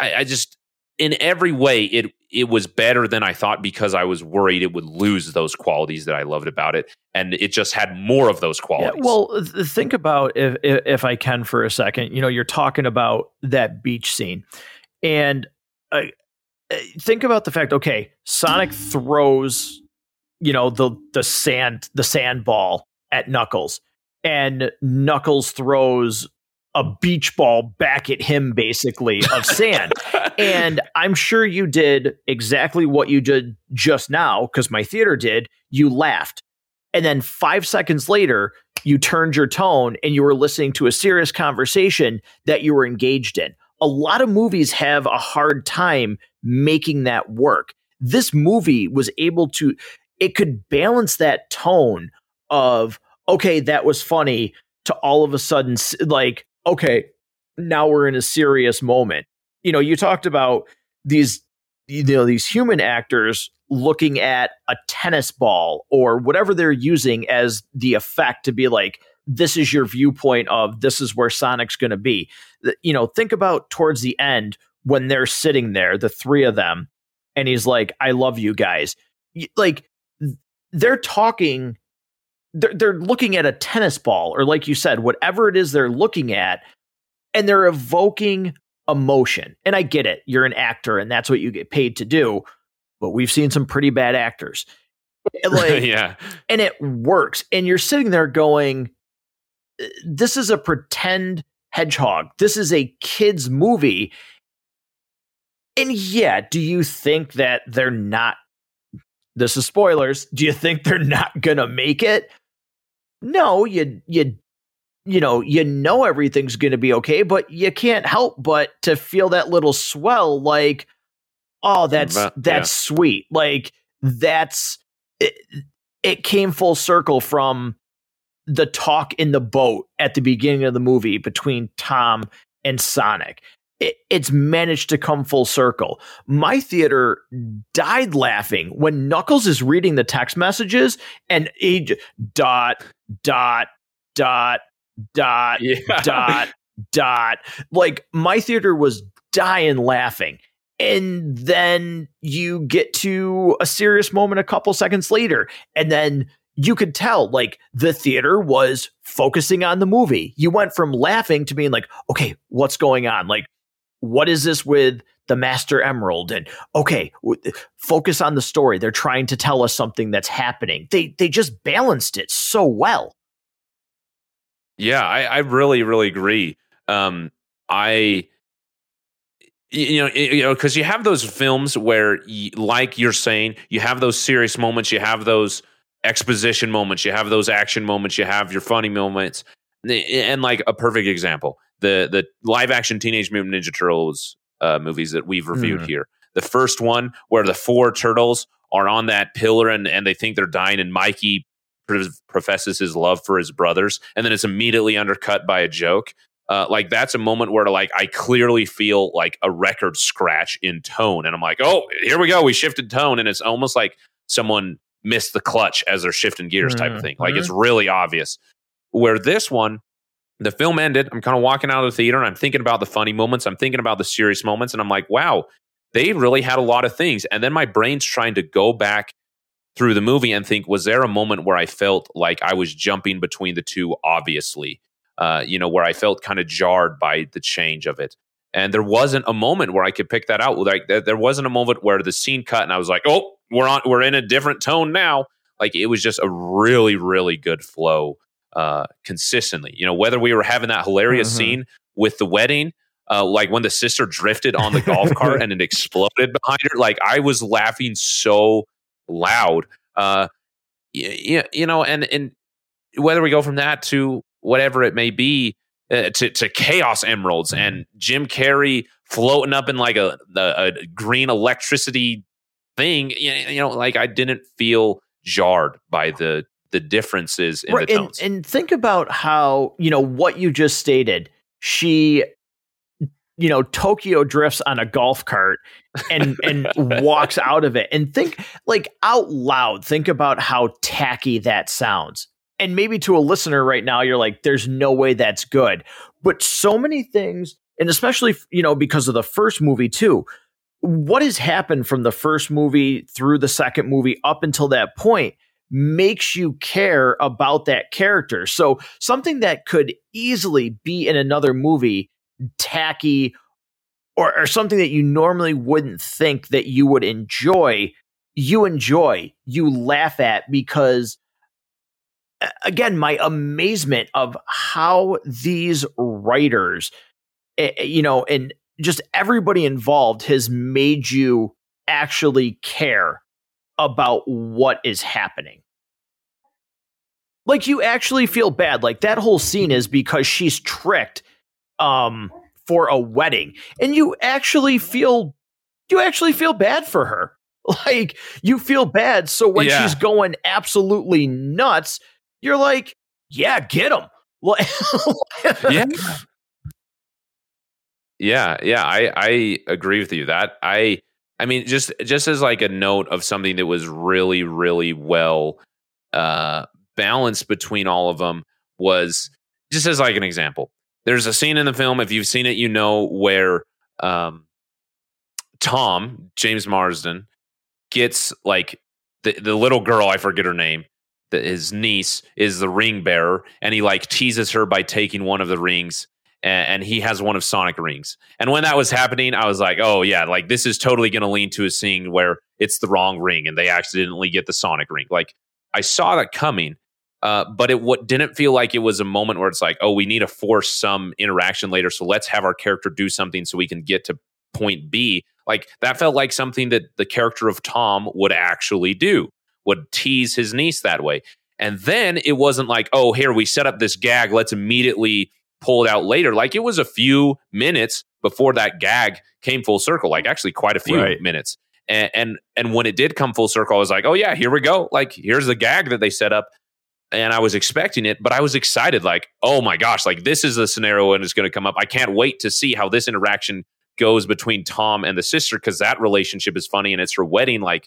I, I just. In every way, it it was better than I thought because I was worried it would lose those qualities that I loved about it, and it just had more of those qualities. Yeah, well, th- think about if, if if I can for a second. You know, you're talking about that beach scene, and uh, think about the fact. Okay, Sonic throws, you know, the the sand the sand ball at Knuckles, and Knuckles throws a beach ball back at him, basically, of sand. And I'm sure you did exactly what you did just now, because my theater did. You laughed. And then five seconds later, you turned your tone and you were listening to a serious conversation that you were engaged in. A lot of movies have a hard time making that work. This movie was able to, it could balance that tone of, okay, that was funny, to all of a sudden, like, okay, now we're in a serious moment. You know, you talked about these, you know, these human actors looking at a tennis ball or whatever they're using as the effect to be like, this is your viewpoint of this is where Sonic's going to be. You know, think about towards the end when they're sitting there, the three of them, and he's like, I love you guys. Like, they're talking, they're, they're looking at a tennis ball, or like you said, whatever it is they're looking at, and they're evoking emotion. And I get it. You're an actor and that's what you get paid to do. But we've seen some pretty bad actors. Like, yeah. And it works. And you're sitting there going, this is a pretend hedgehog. This is a kid's movie. And yeah, do you think that they're not, this is spoilers, do you think they're not going to make it? No, you, you, you know, you know, everything's going to be okay, but you can't help but to feel that little swell. Like, oh, that's, but, that's yeah. sweet. Like that's, it, it came full circle from the talk in the boat at the beginning of the movie between Tom and Sonic. It, it's managed to come full circle. My theater died laughing when Knuckles is reading the text messages and he dot, dot, dot, dot, yeah. dot, dot. Like my theater was dying laughing. And then you get to a serious moment a couple seconds later, and then you could tell, like, the theater was focusing on the movie. You went from laughing to being like, okay, what's going on? Like, what is this with the Master Emerald? And okay, w- focus on the story. They're trying to tell us something that's happening. They they just balanced it so well. Yeah, I, I really, really agree. Um, I, you know, you know, because you have those films where, you, like you're saying, you have those serious moments, you have those exposition moments, you have those action moments, you have your funny moments, and like a perfect example, the the live action Teenage Mutant Ninja Turtles uh movies that we've reviewed mm. here, the first one where the four turtles are on that pillar and and they think they're dying, and Mikey pre- professes his love for his brothers, and then it's immediately undercut by a joke. Uh, like that's a moment where like I clearly feel like a record scratch in tone, and I'm like, oh, here we go, we shifted tone, and it's almost like someone miss the clutch as they're shifting gears type of thing. Like it's really obvious. Where this one, the film ended, I'm kind of walking out of the theater and I'm thinking about the funny moments. I'm thinking about the serious moments. And I'm like, wow, they really had a lot of things. And then my brain's trying to go back through the movie and think, was there a moment where I felt like I was jumping between the two? Obviously, uh, you know, where I felt kind of jarred by the change of it. And there wasn't a moment where I could pick that out. Like there wasn't a moment where the scene cut and I was like, oh, we're on, we're in a different tone now. Like it was just a really, really good flow uh, consistently. You know, whether we were having that hilarious mm-hmm. scene with the wedding, uh, like when the sister drifted on the golf cart and it exploded behind her, like I was laughing so loud. Uh, you, you know, and, and whether we go from that to whatever it may be, Uh, to, to Chaos Emeralds and Jim Carrey floating up in like a, a, a green electricity thing, you, you know, like I didn't feel jarred by the the differences in right, the tones. And, and think about how, you know, what you just stated, she, you know, Tokyo drifts on a golf cart and and walks out of it, and think like out loud, think about how tacky that sounds. And maybe to a listener right now, you're like, there's no way that's good. But so many things, and especially, you know, because of the first movie too, what has happened from the first movie through the second movie up until that point makes you care about that character. So something that could easily be in another movie, tacky, or, or something that you normally wouldn't think that you would enjoy, you enjoy, you laugh at because... Again, my amazement of how these writers, you know, and just everybody involved has made you actually care about what is happening. like you actually feel bad. Like that whole scene is because she's tricked um, for a wedding, and you actually feel you actually feel bad for her. Like you feel bad. So when yeah. she's going absolutely nuts, you're like, yeah, get him. yeah. Yeah. Yeah. I, I agree with you that I, I mean, just, just as like a note of something that was really, really well uh, balanced between all of them was just as like an example. There's a scene in the film, if you've seen it, you know, where um, Tom, James Marsden, gets like the, the little girl, I forget her name, the, his niece is the ring bearer, and he like teases her by taking one of the rings, and, and he has one of Sonic rings. And when that was happening, I was like, oh yeah, like this is totally going to lean to a scene where it's the wrong ring and they accidentally get the Sonic ring. Like I saw that coming, uh, but it what didn't feel like it was a moment where it's like, oh, we need to force some interaction later, so let's have our character do something so we can get to point B. Like that felt like something that the character of Tom would actually do, would tease his niece that way. And then it wasn't like, oh, here, we set up this gag, let's immediately pull it out later. Like it was a few minutes before that gag came full circle, like actually quite a few right. minutes. And, and and when it did come full circle, I was like, oh yeah, here we go. Like here's the gag that they set up. And I was expecting it, but I was excited. Like, oh my gosh, like this is the scenario and it's going to come up. I can't wait to see how this interaction goes between Tom and the sister, because that relationship is funny and it's her wedding. Like,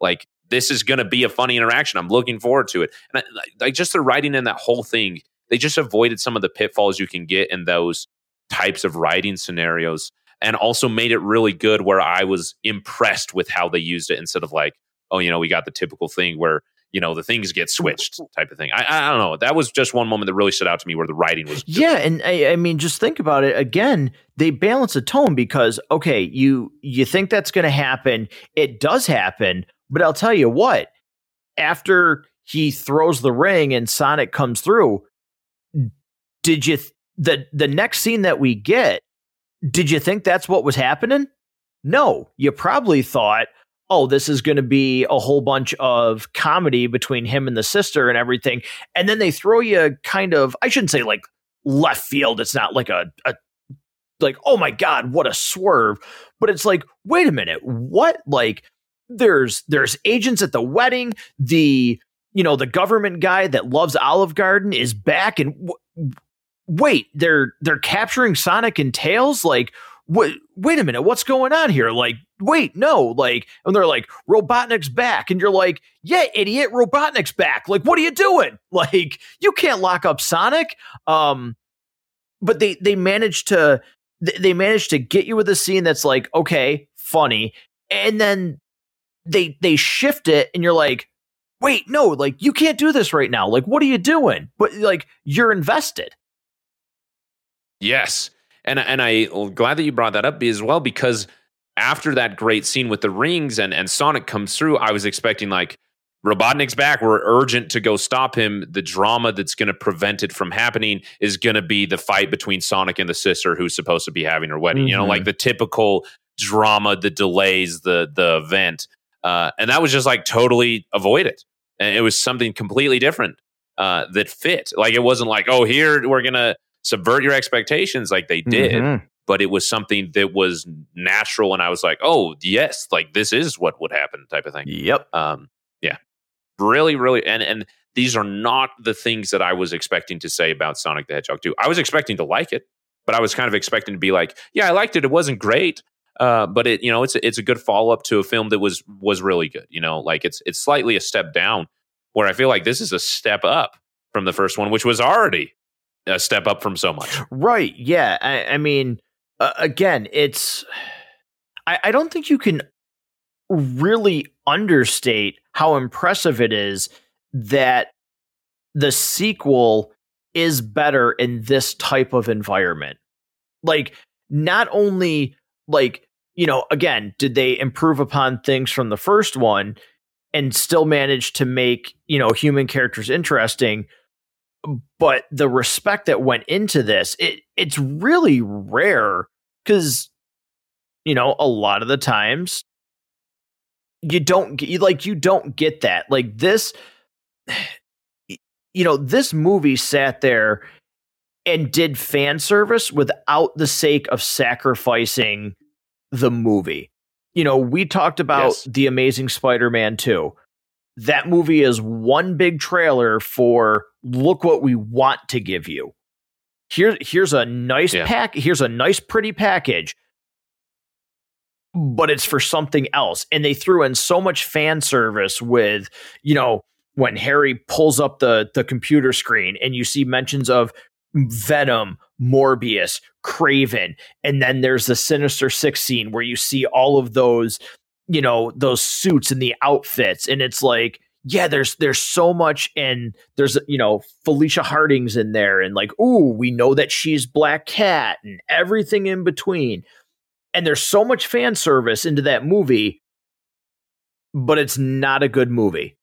like this is going to be a funny interaction. I'm looking forward to it. And I, like just the writing in that whole thing, they just avoided some of the pitfalls you can get in those types of writing scenarios, and also made it really good where I was impressed with how they used it instead of like, oh, you know, we got the typical thing where, you know, the things get switched type of thing. I, I don't know. That was just one moment that really stood out to me where the writing was. Just- yeah. And I, I mean, just think about it again. They balance the tone because, okay, you, you think that's going to happen. It does happen. But I'll tell you what, after he throws the ring and Sonic comes through, did you, th- the, the next scene that we get, did you think that's what was happening? No, you probably thought, oh, this is going to be a whole bunch of comedy between him and the sister and everything. And then they throw you kind of, I shouldn't say like left field. It's not like a, a like, oh my God, what a swerve. But it's like, wait a minute. What? Like there's, there's agents at the wedding. The, you know, the government guy that loves Olive Garden is back. And w- wait, they're, they're capturing Sonic and Tails. Like, wait, wait a minute. What's going on here? Like, wait, no, like, and they're like, Robotnik's back. And you're like, yeah, idiot, Robotnik's back. Like, what are you doing? Like, you can't lock up Sonic. Um, but they, they managed to, they managed to get you with a scene that's like, okay, funny. And then they, they shift it and you're like, wait, no, like you can't do this right now. Like, what are you doing? But like, you're invested. Yes. And, and I'm glad that you brought that up as well, because after that great scene with the rings and, and Sonic comes through, I was expecting like Robotnik's back. We're urgent to go stop him. The drama that's going to prevent it from happening is going to be the fight between Sonic and the sister who's supposed to be having her wedding. Mm-hmm. You know, like the typical drama that delays the the event. Uh, and that was just like totally avoided. And it was something completely different uh, that fit. Like it wasn't like, oh, here we're going to subvert your expectations like they did. Mm-hmm. But it was something that was natural. And I was like, oh, yes, like this is what would happen type of thing. Yep. Um, yeah. Really, really. And and these are not the things that I was expecting to say about Sonic the Hedgehog two. I was expecting to like it, but I was kind of expecting to be like, yeah, I liked it. It wasn't great. Uh, but it, you know, it's a, it's a good follow up to a film that was was really good. You know, like it's it's slightly a step down, where I feel like this is a step up from the first one, which was already a step up from so much. Right. Yeah. I, I mean. Uh, again, it's I, I don't think you can really understate how impressive it is that the sequel is better in this type of environment. Like, not only like, you know, again, did they improve upon things from the first one and still manage to make, you know, human characters interesting, but the respect that went into this, it it's really rare, because, you know, a lot of the times you don't get, like you don't get that. Like this, you know, this movie sat there and did fan service without the sake of sacrificing the movie. You know, we talked about yes. The Amazing Spider-Man two. That movie is one big trailer for look what we want to give you. Here, here's a nice yeah. pack. Here's a nice, pretty package. But it's for something else. And they threw in so much fan service with, you know, when Harry pulls up the, the computer screen and you see mentions of Venom, Morbius, Kraven. And then there's the Sinister Six scene where you see all of those, you know, those suits and the outfits. And it's like, yeah, there's there's so much. And there's, you know, Felicia Harting's in there. And like, ooh, we know that she's Black Cat and everything in between. And there's so much fan service into that movie, but it's not a good movie.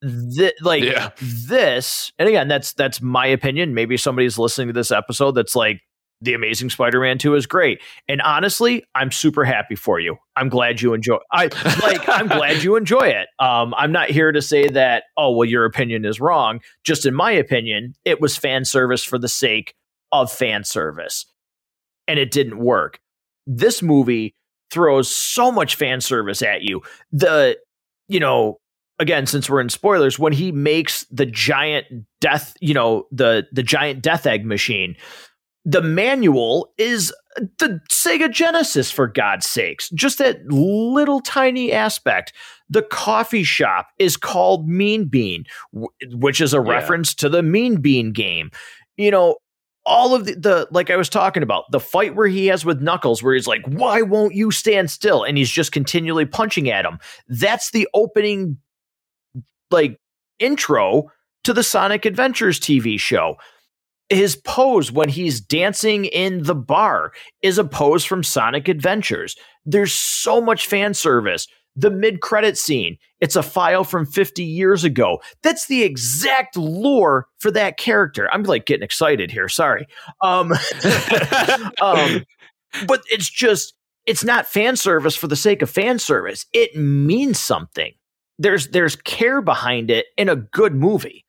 Th- like yeah. this, and again, that's that's my opinion. Maybe somebody's listening to this episode that's like, The Amazing Spider-Man two is great. And honestly, I'm super happy for you. I'm glad you enjoy I like I'm glad you enjoy it. Um, I'm not here to say that, oh, well, your opinion is wrong. Just in my opinion, it was fan service for the sake of fan service. And it didn't work. This movie throws so much fan service at you. The, you know, again, since we're in spoilers, when he makes the giant death, you know, the, the giant death egg machine, the manual is the Sega Genesis, for God's sakes. Just that little tiny aspect. The coffee shop is called Mean Bean, w- which is a yeah. reference to the Mean Bean game. You know, all of the, the, like I was talking about, the fight where he has with Knuckles, where he's like, why won't you stand still? And he's just continually punching at him. That's the opening, like, intro to the Sonic Adventures T V show. His pose when he's dancing in the bar is a pose from Sonic Adventures. There's so much fan service. The mid-credit scene, it's a file from fifty years ago. That's the exact lore for that character. I'm like getting excited here. Sorry. Um, um, but it's just, it's not fan service for the sake of fan service. It means something. There's, there's care behind it in a good movie.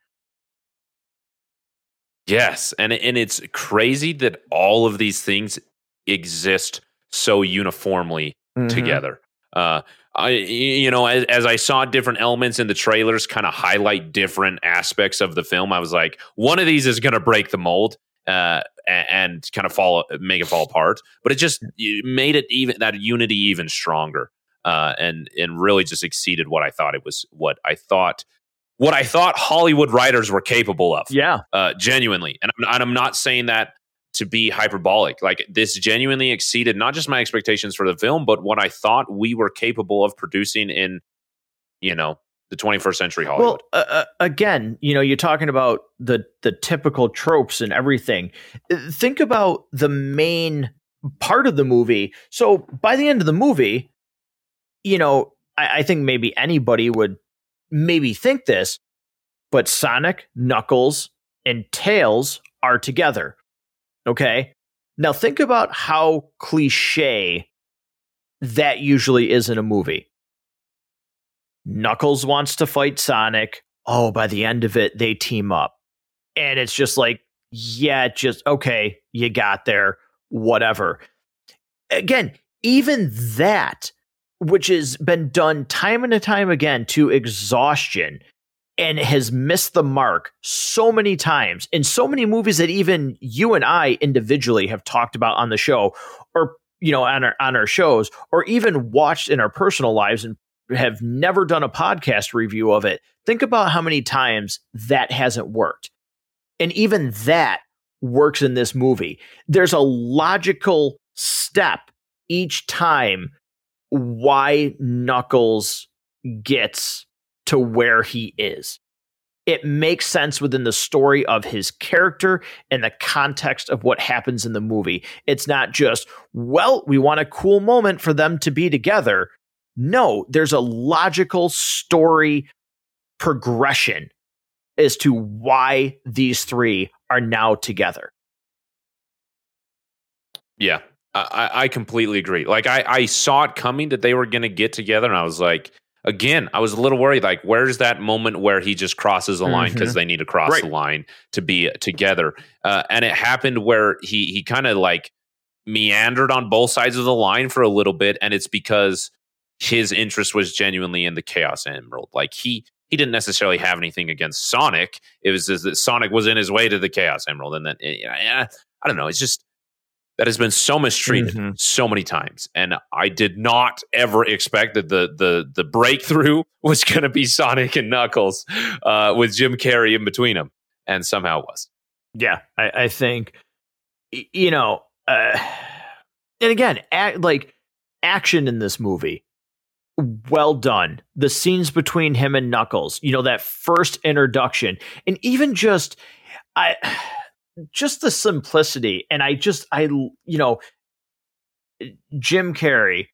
Yes. And, and it's crazy that all of these things exist so uniformly mm-hmm. together. Uh, I, you know, as, as I saw different elements in the trailers kind of highlight different aspects of the film, I was like, one of these is going to break the mold uh, and, and kind of fall, make it fall apart. But it just it made it even that unity even stronger, uh, and and really just exceeded what I thought it was. What I thought, what I thought Hollywood writers were capable of. Yeah, uh, genuinely, and I'm, and I'm not saying that to be hyperbolic. Like, this genuinely exceeded not just my expectations for the film, but what I thought we were capable of producing in, you know, the twenty-first century Hollywood. Well, uh, again, you know, you're talking about the, the typical tropes and everything. Think about the main part of the movie. So by the end of the movie, you know, I, I think maybe anybody would maybe think this, but Sonic, Knuckles, and Tails are together. OK, now think about how cliche that usually is in a movie. Knuckles wants to fight Sonic. Oh, by the end of it, they team up. And it's just like, yeah, just OK, you got there, whatever. Again, even that, which has been done time and time again to exhaustion, and has missed the mark so many times in so many movies that even you and I individually have talked about on the show, or, you know, on our, on our shows, or even watched in our personal lives and have never done a podcast review of it. Think about how many times that hasn't worked. And even that works in this movie. There's a logical step each time why Knuckles gets to where he is. It makes sense within the story of his character and the context of what happens in the movie. It's not just, well, we want a cool moment for them to be together. No, there's a logical story progression as to why these three are now together. Yeah, I, I completely agree. Like, I, I saw it coming that they were going to get together, and I was like, Again, I was a little worried, like, where's that moment where he just crosses a line because mm-hmm. they need to cross right. the line to be together? Uh, and it happened where he he kind of like meandered on both sides of the line for a little bit, and it's because his interest was genuinely in the Chaos Emerald. Like, he he didn't necessarily have anything against Sonic. It was just that Sonic was in his way to the Chaos Emerald, and then I don't know. It's just that has been so mistreated mm-hmm. so many times. And I did not ever expect that the the the breakthrough was going to be Sonic and Knuckles uh, with Jim Carrey in between them. And somehow it was. Yeah, I, I think, you know, uh, and again, act, like action in this movie. Well done. The scenes between him and Knuckles, you know, that first introduction, and even just I. just the simplicity. And I just, I, you know, Jim Carrey,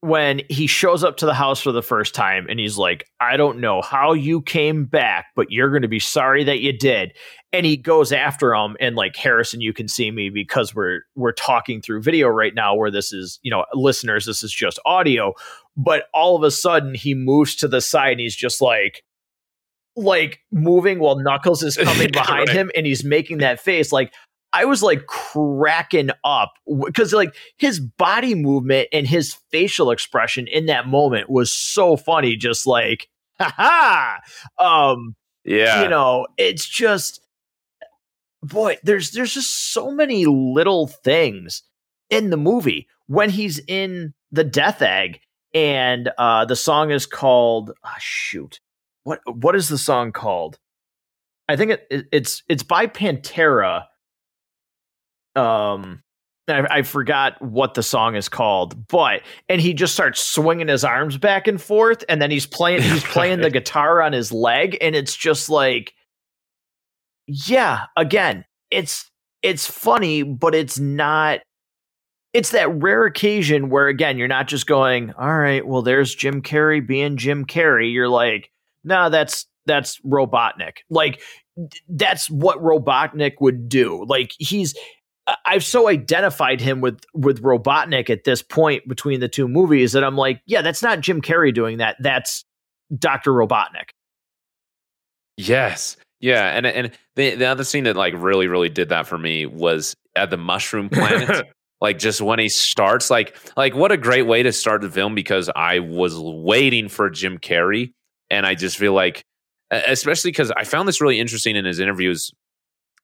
when he shows up to the house for the first time and he's like, I don't know how you came back, but you're going to be sorry that you did. And he goes after him and like, Harrison, you can see me because we're, we're talking through video right now where this is, you know, listeners, this is just audio, but all of a sudden he moves to the side and he's just like, like moving while Knuckles is coming behind right. him and he's making that face. Like, I was like cracking up because like his body movement and his facial expression in that moment was so funny. Just like, ha ha. Um, yeah, you know, it's just, boy, there's, there's just so many little things in the movie when he's in the Death Egg and, uh, the song is called, oh, shoot. What what is the song called? I think it, it, it's it's by Pantera. Um, I, I forgot what the song is called, but and he just starts swinging his arms back and forth, and then he's playing he's playing the guitar on his leg, and it's just like, yeah, again, it's it's funny, but it's not. It's that rare occasion where again, you're not just going, all right, well, there's Jim Carrey being Jim Carrey. You're like, no, that's that's Robotnik. Like, that's what Robotnik would do. Like, he's I've so identified him with with Robotnik at this point between the two movies that I'm like, yeah, that's not Jim Carrey doing that. That's Doctor Robotnik. Yes. Yeah. And and the, the other scene that like really, really did that for me was at the Mushroom Planet. Like, just when he starts, like like what a great way to start the film, because I was waiting for Jim Carrey. And I just feel like, especially because I found this really interesting in his interviews.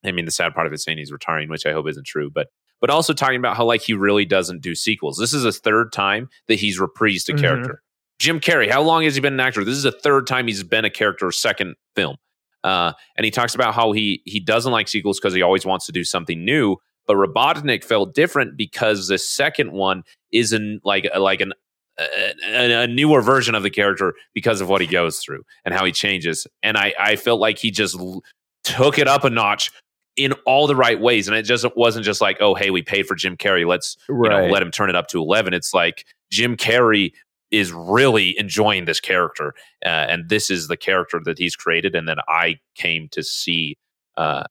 I mean, the sad part of it saying he's retiring, which I hope isn't true, but but also talking about how like he really doesn't do sequels. This is a third time that he's reprised a mm-hmm. character. Jim Carrey, how long has he been an actor? This is the third time he's been a character, second film. Uh, and he talks about how he he doesn't like sequels because he always wants to do something new. But Robotnik felt different because the second one isn't like like an. A, a newer version of the character because of what he goes through and how he changes. And I, I felt like he just l- took it up a notch in all the right ways. And it just wasn't just like, oh, hey, we paid for Jim Carrey. Let's right. you know, let him turn it up to eleven. It's like Jim Carrey is really enjoying this character. Uh, and this is the character that he's created. And then I came to see, uh,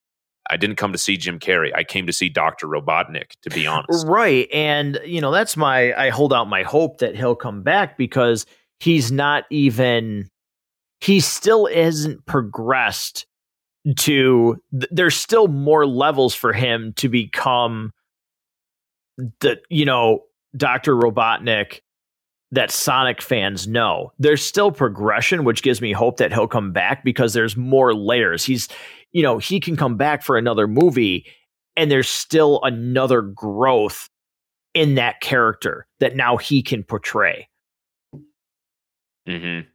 I didn't come to see Jim Carrey. I came to see Doctor Robotnik, to be honest. Right. And, you know, that's my, I hold out my hope that he'll come back because he's not even, he still isn't progressed to, th- there's still more levels for him to become the, you know, Doctor Robotnik that Sonic fans know. There's still progression, which gives me hope that he'll come back because there's more layers. He's, you know, he can come back for another movie and there's still another growth in that character that now he can portray. Mm-hmm.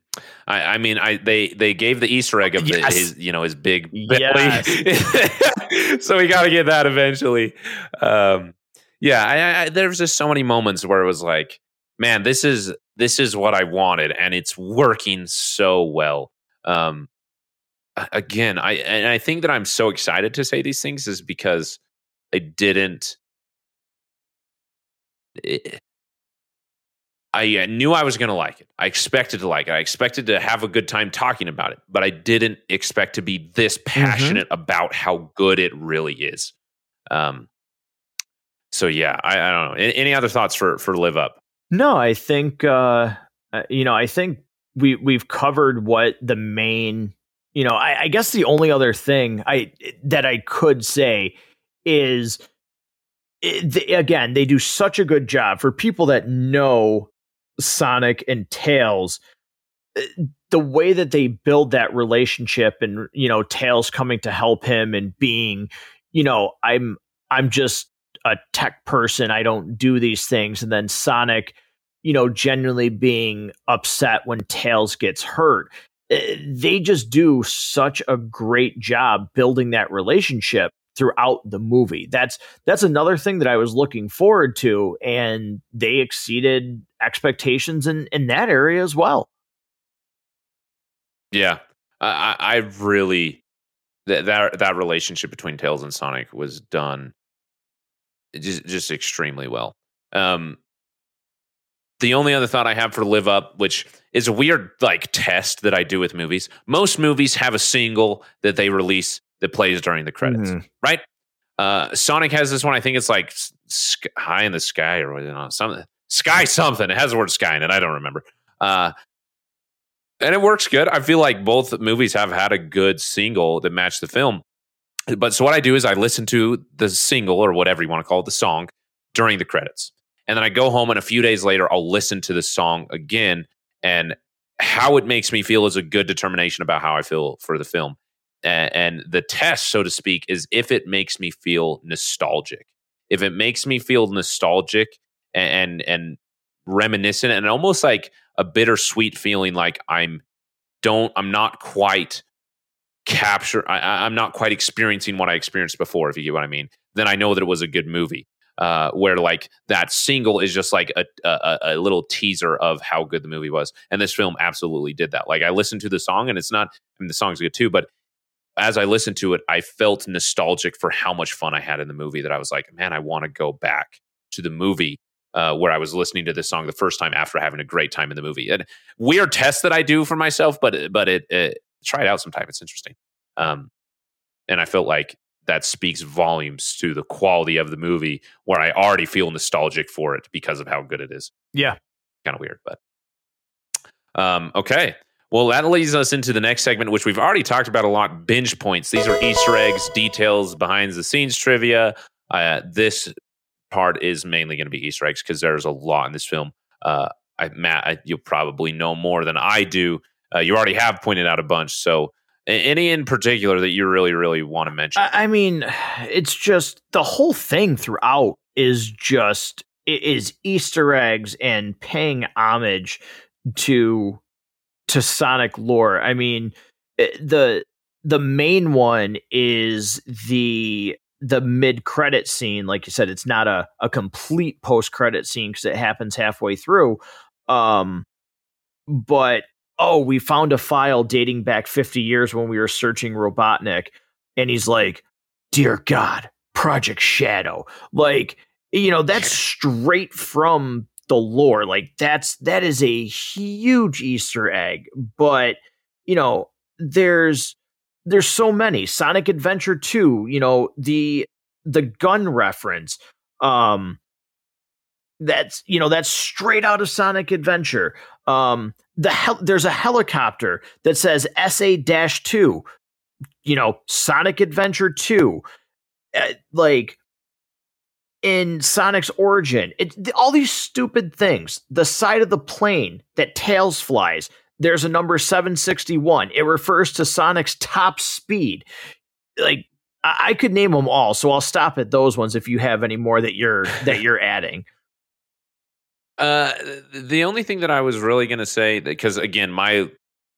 I, I mean, I they they gave the Easter egg of yes. the, his, you know, his big belly. Yes. So we got to get that eventually. Um, yeah, I, I, there was just so many moments where it was like, man, this is this is what I wanted, and it's working so well. Um, again, I and I think that I'm so excited to say these things is because I didn't. It, I knew I was going to like it. I expected to like it. I expected to have a good time talking about it, but I didn't expect to be this passionate mm-hmm. about how good it really is. Um. So yeah, I, I don't know. Any, any other thoughts for for Live Up? No, I think, uh, you know, I think we we've covered what the main, you know, I, I guess the only other thing I that I could say is, it, again, they do such a good job for people that know Sonic and Tails. The way that they build that relationship and, you know, Tails coming to help him and being, you know, I'm I'm just a tech person. I don't do these things. And then Sonic, you know, genuinely being upset when Tails gets hurt. They just do such a great job building that relationship throughout the movie. That's that's another thing that I was looking forward to, and they exceeded expectations in, in that area as well. Yeah, I, I really that, that that relationship between Tails and Sonic was done just, just extremely well. Um, the only other thought I have for Live Up, which is a weird like test that I do with movies. Most movies have a single that they release that plays during the credits, mm-hmm. right? Uh, Sonic has this one. I think it's like Sky, High in the Sky or you know, something. Sky something. It has the word sky in it. I don't remember. Uh, and it works good. I feel like both movies have had a good single that matched the film. But so what I do is I listen to the single or whatever you want to call it, the song, during the credits. And then I go home and a few days later, I'll listen to the song again. And how it makes me feel is a good determination about how I feel for the film. And the test, so to speak, is if it makes me feel nostalgic. If it makes me feel nostalgic and and reminiscent and almost like a bittersweet feeling, like I'm don't I'm not quite capture I, I'm not quite experiencing what I experienced before, if you get what I mean, then I know that it was a good movie. Uh, where like that single is just like a, a a little teaser of how good the movie was, and this film absolutely did that. Like I listened to the song, and it's not. I mean, the song's good too, but as I listened to it, I felt nostalgic for how much fun I had in the movie that I was like, man, I want to go back to the movie uh, where I was listening to this song the first time after having a great time in the movie. And weird test that I do for myself, but but it, it try it out sometime. It's interesting. Um, and I felt like that speaks volumes to the quality of the movie where I already feel nostalgic for it because of how good it is. Yeah. Kind of weird, but um, okay. Well, that leads us into the next segment, which we've already talked about a lot, binge points. These are Easter eggs, details, behind-the-scenes trivia. Uh, this part is mainly going to be Easter eggs because there's a lot in this film. Uh, I, Matt, I, you'll probably know more than I do. Uh, you already have pointed out a bunch. So any in particular that you really, really want to mention? I mean, it's just the whole thing throughout is just it is Easter eggs and paying homage to... to Sonic lore. I mean, the the main one is the the mid-credit scene. Like you said, it's not a, a complete post-credit scene because it happens halfway through. Um, but, oh, we found a file dating back fifty years when we were searching Robotnik. And he's like, dear God, Project Shadow. Like, you know, that's straight from the lore. Like that's that is a huge Easter egg, but you know there's there's so many. Sonic Adventure two, you know, the the gun reference, um that's you know that's straight out of Sonic Adventure. Um the hel- there's a helicopter that says S A two, you know, Sonic Adventure two. Uh, like in Sonic's origin, it, th- all these stupid things, the side of the plane that Tails flies, there's a number seven sixty-one. It refers to Sonic's top speed. Like I, I could name them all. So I'll stop at those ones. If you have any more that you're, that you're adding. Uh, the only thing that I was really going to say, because again, my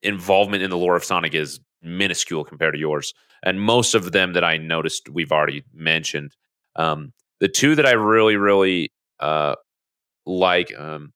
involvement in the lore of Sonic is minuscule compared to yours. And most of them that I noticed, we've already mentioned. Um, The two that I really, really uh, like, um,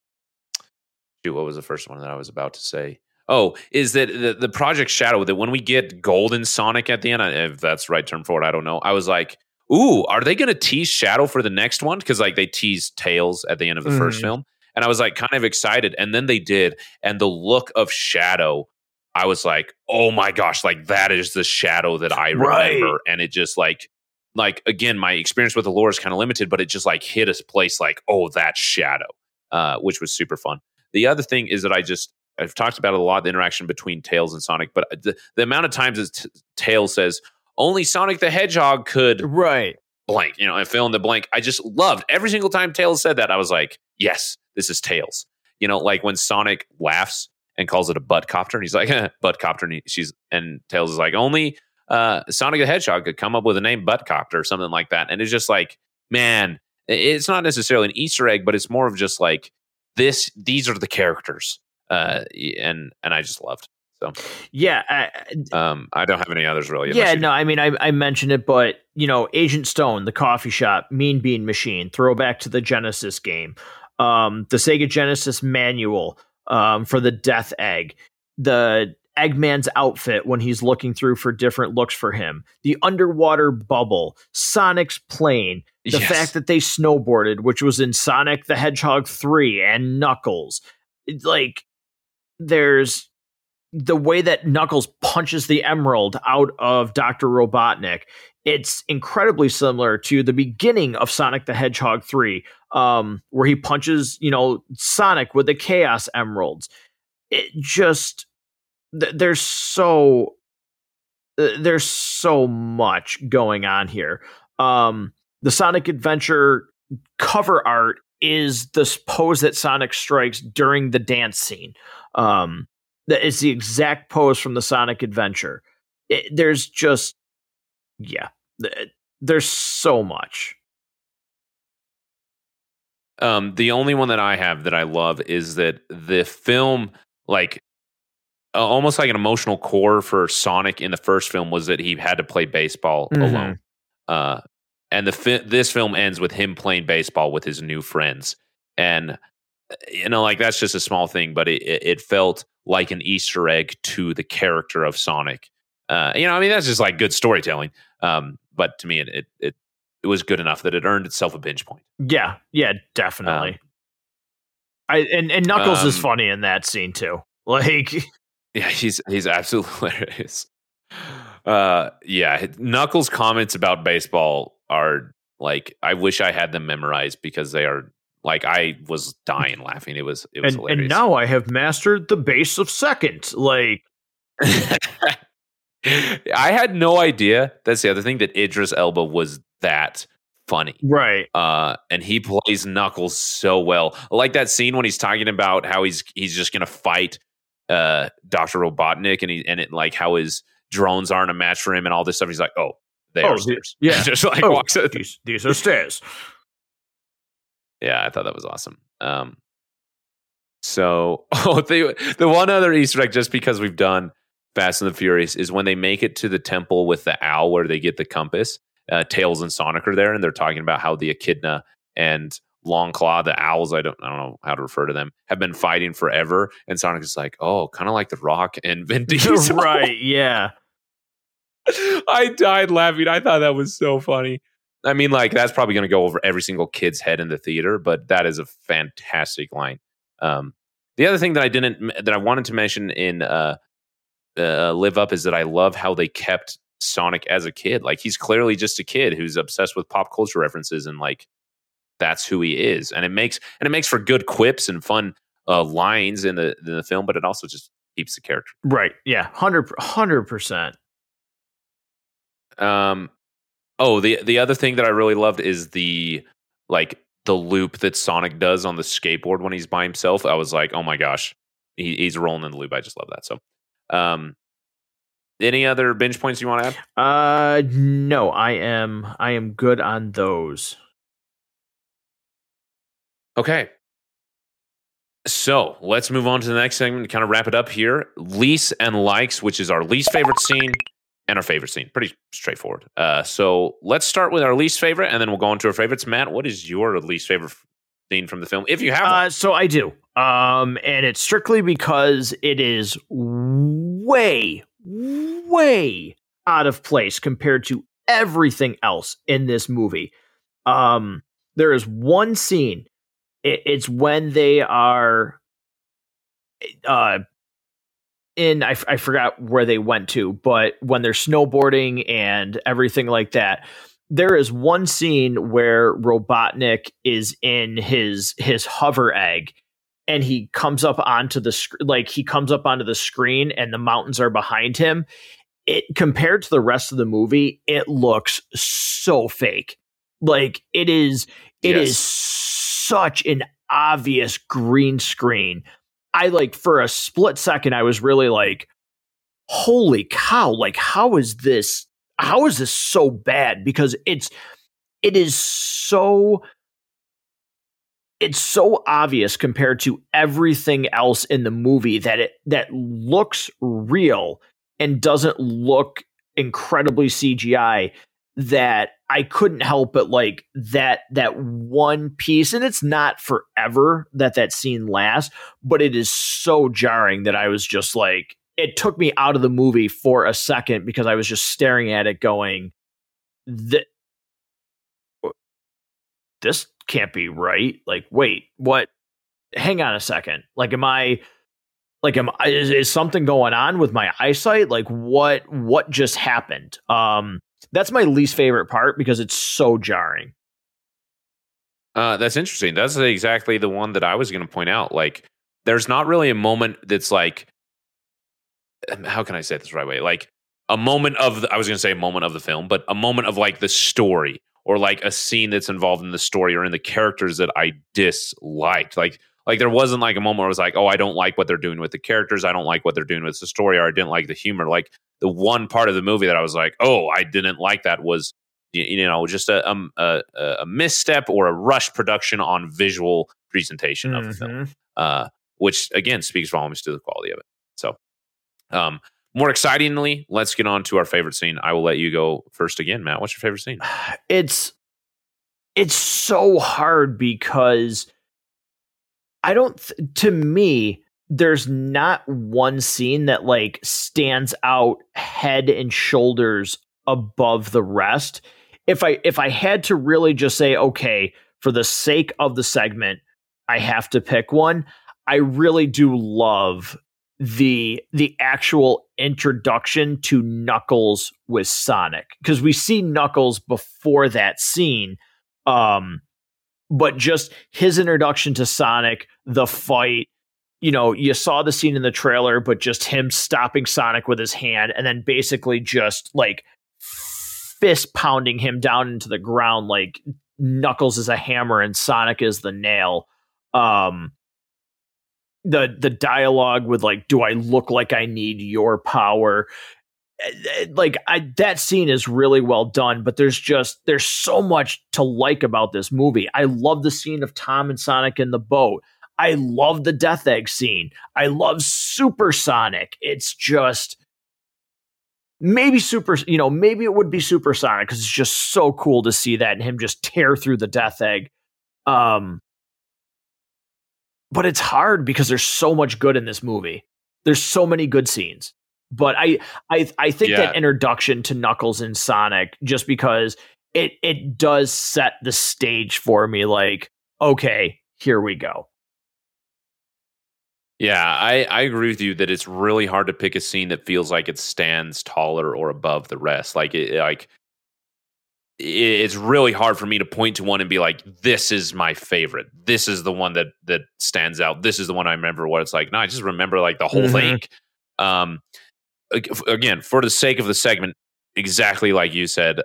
shoot, what was the first one that I was about to say? Oh, is that the, the Project Shadow, that when we get Golden Sonic at the end, if that's the right term for it, I don't know. I was like, ooh, are they going to tease Shadow for the next one? Because like they teased Tails at the end of the mm. first film. And I was like kind of excited. And then they did. And the look of Shadow, I was like, oh my gosh, like that is the Shadow that I remember. Right. And it just like... Like, again, my experience with the lore is kind of limited, but it just, like, hit a place like, oh, that's Shadow, uh, which was super fun. The other thing is that I just, I've talked about it a lot, the interaction between Tails and Sonic, but the, the amount of times as t- Tails says, only Sonic the Hedgehog could right. blank, you know, and fill in the blank. I just loved every single time Tails said that. I was like, yes, this is Tails. You know, like when Sonic laughs and calls it a butt copter, and he's like, eh, butt copter, and, he, she's, and Tails is like, only uh, Sonic the Hedgehog could come up with a name butt copter or something like that. And it's just like, man, it's not necessarily an Easter egg, but it's more of just like, this, these are the characters. Uh, and, and I just loved. So, yeah. I, um, I don't have any others really. Yeah, no, do. I mean, I, I mentioned it, but you know, Agent Stone, the coffee shop, Mean Bean Machine, throwback to the Genesis game, um, the Sega Genesis manual, um, for the Death Egg, the Eggman's outfit when he's looking through for different looks for him, the underwater bubble, Sonic's plane, the yes. fact that they snowboarded, which was in Sonic the Hedgehog three and Knuckles. It's like, there's the way that Knuckles punches the emerald out of Doctor Robotnik. It's incredibly similar to the beginning of Sonic the Hedgehog three, um, where he punches, you know, Sonic with the Chaos Emeralds. It just, th- there's so, th- there's so much going on here. Um, the Sonic Adventure cover art is this pose that Sonic strikes during the dance scene. Um, that is the exact pose from the Sonic Adventure. It, there's just, yeah, th- there's so much. Um, the only one that I have that I love is that the film, like, uh, almost like an emotional core for Sonic in the first film was that he had to play baseball mm-hmm. alone. Uh, and the fi- this film ends with him playing baseball with his new friends. And, you know, like, that's just a small thing, but it, it felt like an Easter egg to the character of Sonic. Uh, you know, I mean, that's just like good storytelling. Um, but to me, it, it it it was good enough that it earned itself a binge point. Yeah, yeah, definitely. Um, I and, and Knuckles um, is funny in that scene too. Like, yeah, he's he's absolutely hilarious. Uh, yeah, Knuckles' comments about baseball are like, I wish I had them memorized because they are. Like, I was dying laughing. It was it was and, hilarious. And now I have mastered the base of second. Like, I had no idea. That's the other thing, that Idris Elba was that funny, right? Uh, and he plays Knuckles so well. I like that scene when he's talking about how he's he's just gonna fight uh, Doctor Robotnik, and he and it like how his drones aren't a match for him and all this stuff. He's like, oh, they oh, are stairs. Yeah, he just like oh, walks up. These, these are stairs. Yeah, I thought that was awesome. Um, so, oh, the, the one other Easter egg, just because we've done Fast and the Furious, is when they make it to the temple with the owl where they get the compass, uh, Tails and Sonic are there, and they're talking about how the Echidna and Longclaw, the owls, I don't, I don't know how to refer to them, have been fighting forever. And Sonic is like, oh, kind of like The Rock and Vin Diesel. Right, yeah. I died laughing. I thought that was so funny. I mean, like, that's probably going to go over every single kid's head in the theater, but that is a fantastic line. Um, the other thing that I didn't, that I wanted to mention in uh, uh, Live Up is that I love how they kept Sonic as a kid. Like, he's clearly just a kid who's obsessed with pop culture references, and like, that's who he is. And it makes, and it makes for good quips and fun uh, lines in the in the film, but it also just keeps the character. Right. Yeah. one hundred percent. Um. Oh, the the other thing that I really loved is the like the loop that Sonic does on the skateboard when he's by himself. I was like, oh my gosh, he, he's rolling in the loop. I just love that. So, um, any other binge points you want to add? Uh, no, I am I am good on those. Okay, so let's move on to the next segment to kind of wrap it up here. Least and likes, which is our least favorite scene. And our favorite scene. Pretty straightforward. Uh, so let's start with our least favorite, and then we'll go into our favorites. Matt, what is your least favorite scene from the film, if you have one? Uh, so I do. Um, and it's strictly because it is way, way out of place compared to everything else in this movie. Um, there is one scene. It, it's when they are... Uh, In, I, f- I forgot where they went to, but when they're snowboarding and everything like that, there is one scene where Robotnik is in his his hover egg and he comes up onto the sc- like he comes up onto the screen and the mountains are behind him. It compared to the rest of the movie, it looks so fake. Like it is, it yes. is such an obvious green screen. I like for a split second, I was really like, holy cow, like how is this how is this so bad? Because it's it is so it's so obvious compared to everything else in the movie that it that looks real and doesn't look incredibly C G I, that I couldn't help but like that that one piece, and it's not forever that that scene lasts, but it is so jarring that I was just like, it took me out of the movie for a second because I was just staring at it going, Th- this can't be right. Like, wait, what? Hang on a second. Like, am I like, am I, is, is something going on with my eyesight? Like what, what just happened? Um, that's my least favorite part because it's so jarring. Uh, that's interesting. That's exactly the one that I was going to point out. Like, there's not really a moment that's like, how can I say it this right way? Like a moment of, the, I was going to say a moment of the film, but a moment of like the story or like a scene that's involved in the story or in the characters that I disliked. Like, like there wasn't like a moment where it was like, oh, I don't like what they're doing with the characters. I don't like what they're doing with the story, or I didn't like the humor. Like the one part of the movie that I was like, oh, I didn't like that was, you know, just a, um, a, a misstep or a rushed production on visual presentation mm-hmm. of the film, uh, which again speaks volumes to the quality of it. So, Um, more excitingly, let's get on to our favorite scene. I will let you go first again, Matt. What's your favorite scene? It's it's so hard because I don't. Th- to me, there's not one scene that like stands out head and shoulders above the rest. If I if I had to really just say, okay, for the sake of the segment, I have to pick one. I really do love the the actual introduction to Knuckles with Sonic, because we see Knuckles before that scene, um but just his introduction to Sonic, the fight, you know, you saw the scene in the trailer, but just him stopping Sonic with his hand and then basically just like fist pounding him down into the ground, like Knuckles is a hammer and Sonic is the nail. um The the dialogue with like, do I look like I need your power? Like I, that scene is really well done, but there's just there's so much to like about this movie. I love the scene of Tom and Sonic in the boat. I love the Death Egg scene. I love Super Sonic. It's just maybe super, you know, maybe it would be Super Sonic because it's just so cool to see that and him just tear through the Death Egg. Um. But it's hard because there's so much good in this movie. There's so many good scenes. But I I, I think yeah. that introduction to Knuckles and Sonic, just because it it does set the stage for me, like, okay, here we go. Yeah, I, I agree with you that it's really hard to pick a scene that feels like it stands taller or above the rest. Like it like it's really hard for me to point to one and be like, this is my favorite. This is the one that, that stands out. This is the one I remember what it's like. No, I just remember like the whole mm-hmm. thing. Um, again, for the sake of the segment, exactly like you said,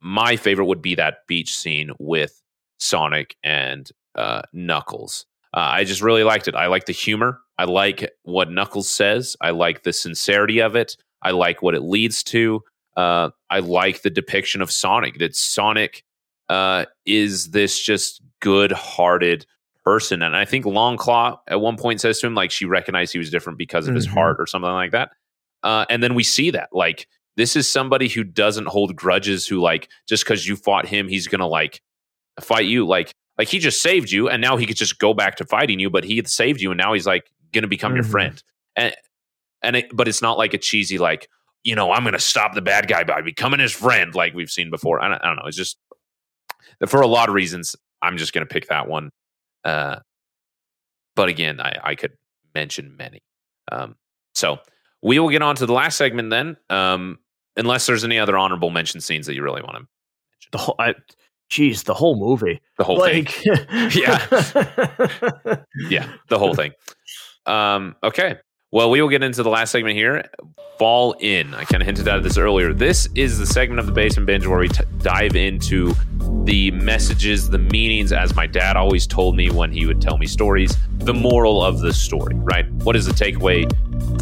my favorite would be that beach scene with Sonic and uh, Knuckles. Uh, I just really liked it. I like the humor. I like what Knuckles says. I like the sincerity of it. I like what it leads to. Uh, I like the depiction of Sonic, that Sonic uh, is this just good-hearted person. And I think Longclaw at one point says to him, like, she recognized he was different because of mm-hmm. his heart or something like that. Uh, and then we see that. Like, this is somebody who doesn't hold grudges, who, like, just because you fought him, he's going to, like, fight you. Like, like he just saved you, and now he could just go back to fighting you, but he saved you, and now he's, like, going to become mm-hmm. your friend. And, and it, but it's not like a cheesy, like, you know, I'm going to stop the bad guy by becoming his friend, like we've seen before. I don't, I don't know. It's just, for a lot of reasons, I'm just going to pick that one. Uh, but again, I, I could mention many. Um, so we will get on to the last segment then, um, unless there's any other honorable mention scenes that you really want to mention. The whole, I, geez, the whole movie. The whole like- thing. Yeah. Yeah, the whole thing. Um, okay. Well, we will get into the last segment here. Fall in. I kind of hinted at this earlier. This is the segment of the Basement Binge where we t- dive into the messages, the meanings, as my dad always told me when he would tell me stories, the moral of the story, right? What is the takeaway?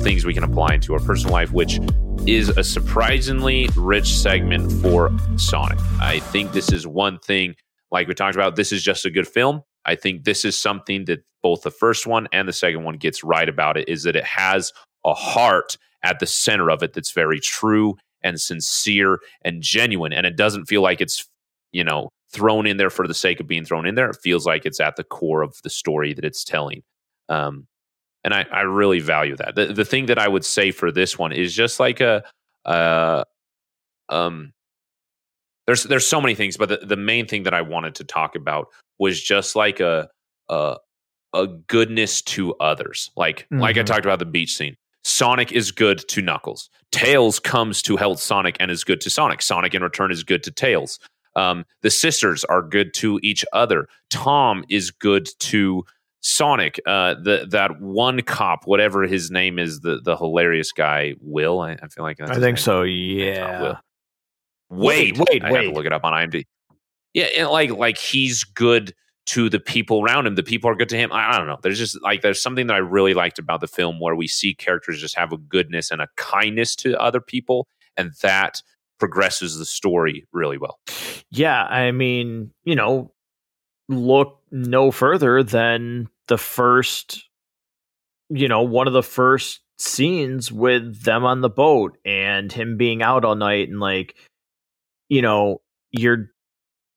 Things we can apply into our personal life, which is a surprisingly rich segment for Sonic. I think this is one thing, like we talked about, this is just a good film. I think this is something that both the first one and the second one gets right about it, is that it has a heart at the center of it that's very true and sincere and genuine. And it doesn't feel like it's, you know, thrown in there for the sake of being thrown in there. It feels like it's at the core of the story that it's telling. Um, and I, I really value that. The, the thing that I would say for this one is just like a... Uh, um, There's there's so many things, but the, the main thing that I wanted to talk about was just like a a, a goodness to others. Like mm-hmm. like I talked about the beach scene. Sonic is good to Knuckles. Tails comes to help Sonic and is good to Sonic. Sonic in return is good to Tails. Um, the sisters are good to each other. Tom is good to Sonic. Uh, the that one cop, whatever his name is, the the hilarious guy, Will. I, I feel like that's I think name. so. Yeah. Will. Wait, wait, wait. I wait. have to look it up on IMDb. Yeah, and like like he's good to the people around him. The people are good to him. I, I don't know. There's just like there's something that I really liked about the film where we see characters just have a goodness and a kindness to other people, and that progresses the story really well. Yeah, I mean, you know, look no further than the first, you know, one of the first scenes with them on the boat and him being out all night and like, you know, you're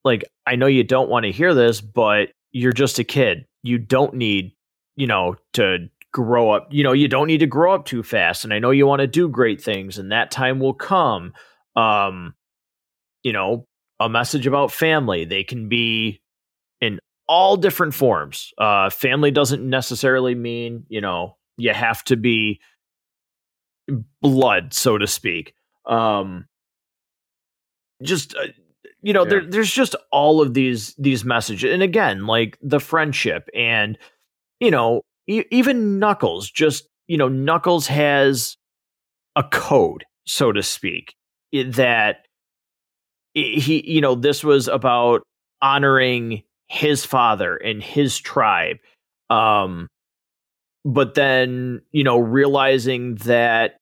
like, I know you don't want to hear this, but you're just a kid. You don't need, you know, to grow up. You know, you don't need to grow up too fast. And I know you want to do great things and that time will come. Um, you know, a message about family. They can be in all different forms. Uh, family doesn't necessarily mean, you know, you have to be blood, so to speak. Um, Just, uh, you know, yeah. there, there's just all of these these messages. And again, like the friendship and, you know, e- even Knuckles, just, you know, Knuckles has a code, so to speak, that he, you know, this was about honoring his father and his tribe. Um, but then, you know, realizing that,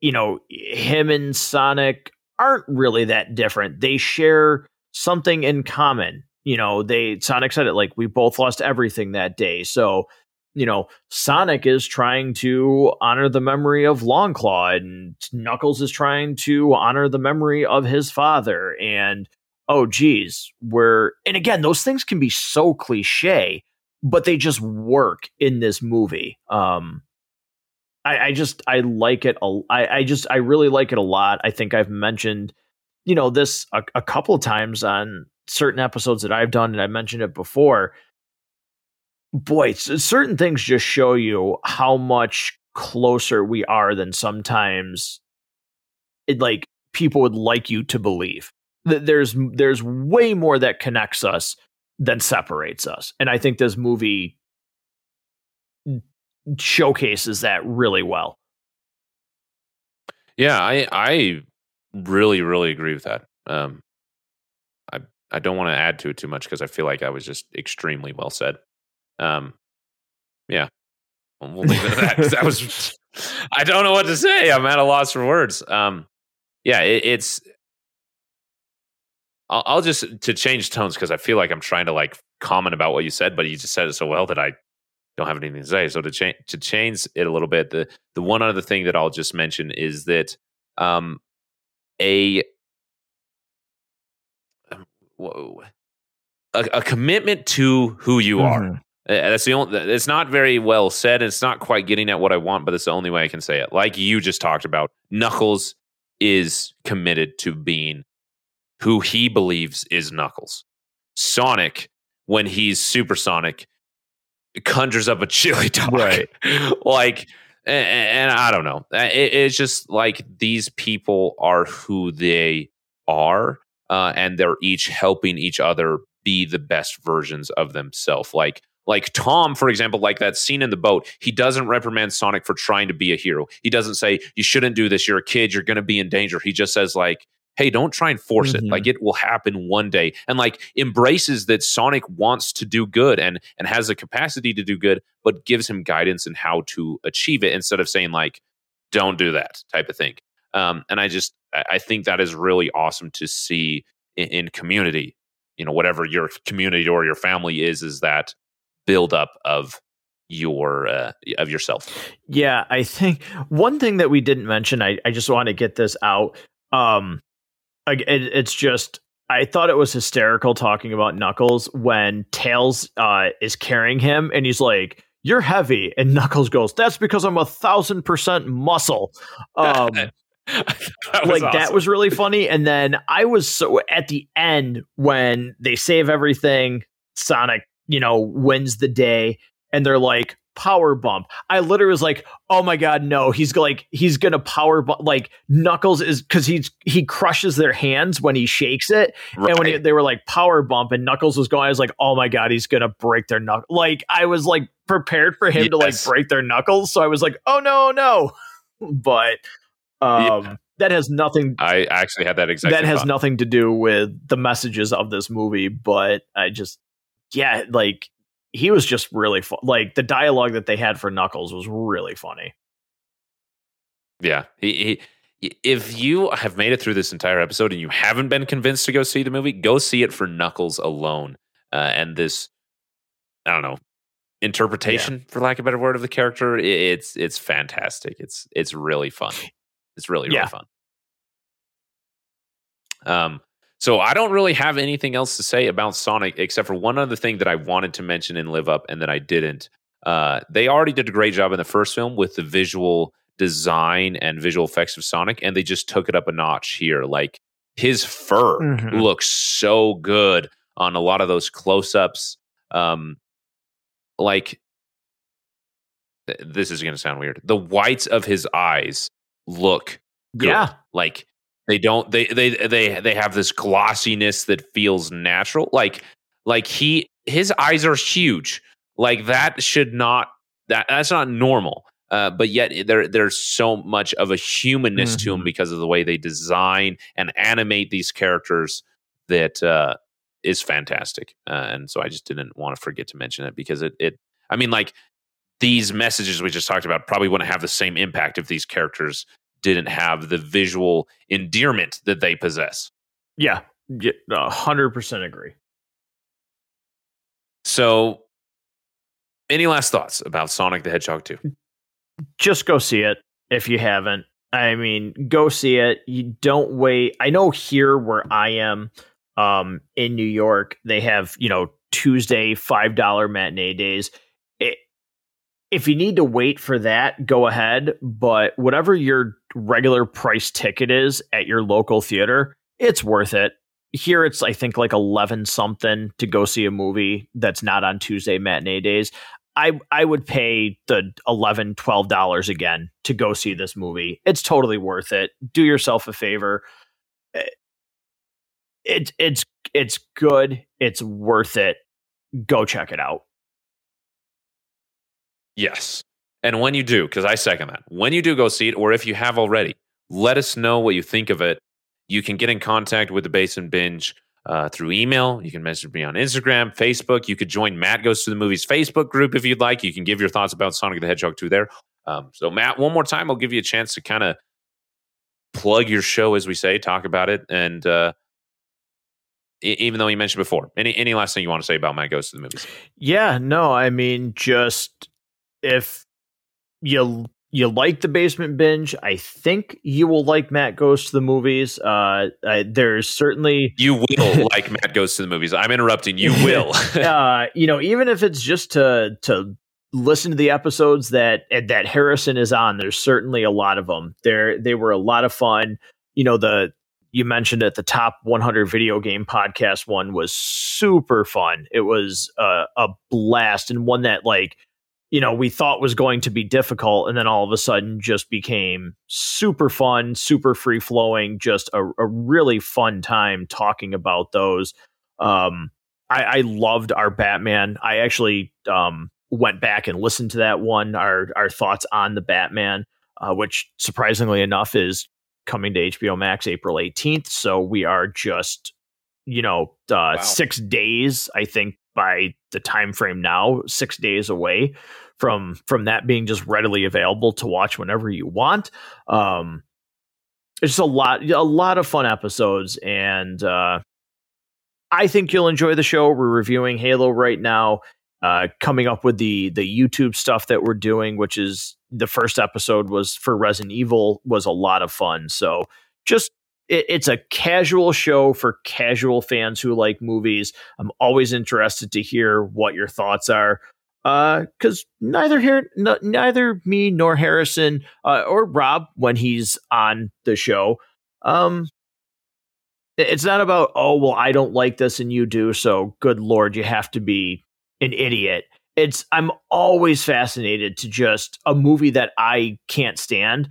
you know, him and Sonic aren't really that different. They share something in common. You know, they Sonic said it like we both lost everything that day. So, you know, Sonic is trying to honor the memory of Longclaw and Knuckles is trying to honor the memory of his father. And oh, geez, we're and again, those things can be so cliche, but they just work in this movie. Um, I, I just I like it. A, I, I just I really like it a lot. I think I've mentioned, you know, this a, a couple of times on certain episodes that I've done. And I mentioned it before. Boy, certain things just show you how much closer we are than sometimes it like people would like you to believe that there's there's way more that connects us than separates us. And I think this movie showcases that really well. Yeah, I I really really agree with that. Um, I I don't want to add to it too much because I feel like I was just extremely well said. Um, yeah, we'll leave it at that because that was I don't know what to say. I'm at a loss for words. Um, yeah, it, it's I'll, I'll just to change tones because I feel like I'm trying to like comment about what you said, but you just said it so well that I don't have anything to say. So to change to change it a little bit, the the one other thing that I'll just mention is that um a whoa a, a commitment to who you mm-hmm. are. That's the only. It's not very well said. It's not quite getting at what I want, but it's the only way I can say it. Like you just talked about, Knuckles is committed to being who he believes is Knuckles. Sonic, when he's supersonic, conjures up a chili dog, right? Like, and, and I don't know. It, it's just like these people are who they are. uh, and they're each helping each other be the best versions of themselves. Like, like Tom, for example, like that scene in the boat, he doesn't reprimand Sonic for trying to be a hero. He doesn't say, you shouldn't do this. You're a kid. You're going to be in danger. He just says, like, hey, don't try and force mm-hmm. it. Like, it will happen one day. And, like, embraces that Sonic wants to do good and and has the capacity to do good, but gives him guidance in how to achieve it instead of saying, like, don't do that type of thing. Um, and I just, I think that is really awesome to see in, in community. You know, whatever your community or your family is, is that buildup of your uh, of yourself. Yeah, I think one thing that we didn't mention, I, I just want to get this out. Um, it, it's just I thought it was hysterical talking about Knuckles when Tails uh, is carrying him and he's like, "You're heavy," and Knuckles goes, "That's because I'm a thousand percent muscle." Um, that like awesome. That was really funny. And then I was so at the end when they save everything, Sonic, you know, wins the day, and they're like, power bump. I literally was like, oh my God, no, he's like, he's going to power bump. Like, Knuckles is, because he's, he crushes their hands when he shakes it. Right. And when he, they were like, power bump, and Knuckles was going, I was like, oh my God, he's going to break their knuckle. Like, I was like prepared for him yes. to like break their knuckles. So I was like, oh no, no. But um, yeah. that has nothing. I actually had that exact. That has thought. nothing to do with the messages of this movie, but I just, yeah, like, he was just really fu- like the dialogue that they had for Knuckles was really funny. Yeah, he, he, if you have made it through this entire episode and you haven't been convinced to go see the movie, go see it for Knuckles alone. Uh, and this, I don't know, interpretation, yeah. for lack of a better word, of the character. It, it's it's fantastic. It's it's really fun. It's really really yeah. fun. Um. So I don't really have anything else to say about Sonic except for one other thing that I wanted to mention in Live Up and that I didn't. Uh, they already did a great job in the first film with the visual design and visual effects of Sonic, and they just took it up a notch here. Like, his fur mm-hmm. looks so good on a lot of those close-ups. Um, like, th- this is going to sound weird. The whites of his eyes look good. Yeah. Like, They don't. They they they they have this glossiness that feels natural. Like like he his eyes are huge. Like that should not that that's not normal. Uh, but yet there there's so much of a humanness mm-hmm. to him because of the way they design and animate these characters that uh, is fantastic. Uh, and so I just didn't want to forget to mention it because it it. I mean, like, these messages we just talked about probably wouldn't have the same impact if these characters didn't have the visual endearment that they possess. Yeah, one hundred percent agree. So, any last thoughts about Sonic the Hedgehog two? Just go see it if you haven't. I mean, go see it. You don't wait. I know here where I am um, in New York, they have, you know, Tuesday five dollars matinee days. It, If you need to wait for that, go ahead. But whatever your regular price ticket is at your local theater, it's worth it. Here it's, I think, like eleven something to go see a movie that's not on Tuesday matinee days. I, I would pay the eleven, twelve dollars again to go see this movie. It's totally worth it. Do yourself a favor. It, it's, it's good. It's worth it. Go check it out. Yes. And when you do, because I second that, when you do go see it, or if you have already, let us know what you think of it. You can get in contact with The Basement Binge uh, through email. You can message me on Instagram, Facebook. You could join Matt Goes to the Movies Facebook group if you'd like. You can give your thoughts about Sonic the Hedgehog two there. Um, so, Matt, one more time, I'll give you a chance to kind of plug your show, as we say, talk about it. And uh, e- even though you mentioned before, any, any last thing you want to say about Matt Goes to the Movies? Yeah, no, I mean, just... If you you like The Basement Binge, I think you will like Matt Goes to the Movies. Uh, I, there's certainly you will like Matt Goes to the Movies. I'm interrupting. You will. uh, you know, even if it's just to to listen to the episodes that that Harrison is on, there's certainly a lot of them. There they were a lot of fun. You know, the you mentioned at the top one hundred video game podcast one was super fun. It was uh, a blast, and one that, like, you know, we thought was going to be difficult, and then all of a sudden just became super fun, super free flowing, just a, a really fun time talking about those. Um, I, I loved our Batman. I actually um, went back and listened to that one, our, our thoughts on the Batman, uh, which surprisingly enough is coming to H B O Max April eighteenth. So we are just, you know, uh, wow. six days, I think, by the time frame now, six days away from from that being just readily available to watch whenever you want. Um, it's just a lot, a lot of fun episodes, and uh, I think you'll enjoy the show. We're reviewing Halo right now, uh, coming up with the the YouTube stuff that we're doing, which is the first episode was for Resident Evil, was a lot of fun. So just. It's a casual show for casual fans who like movies. I'm always interested to hear what your thoughts are, because uh, neither here, n- neither me nor Harrison uh, or Rob, when he's on the show, um, it's not about, oh, well, I don't like this and you do, so good Lord, you have to be an idiot. It's I'm always fascinated to just a movie that I can't stand.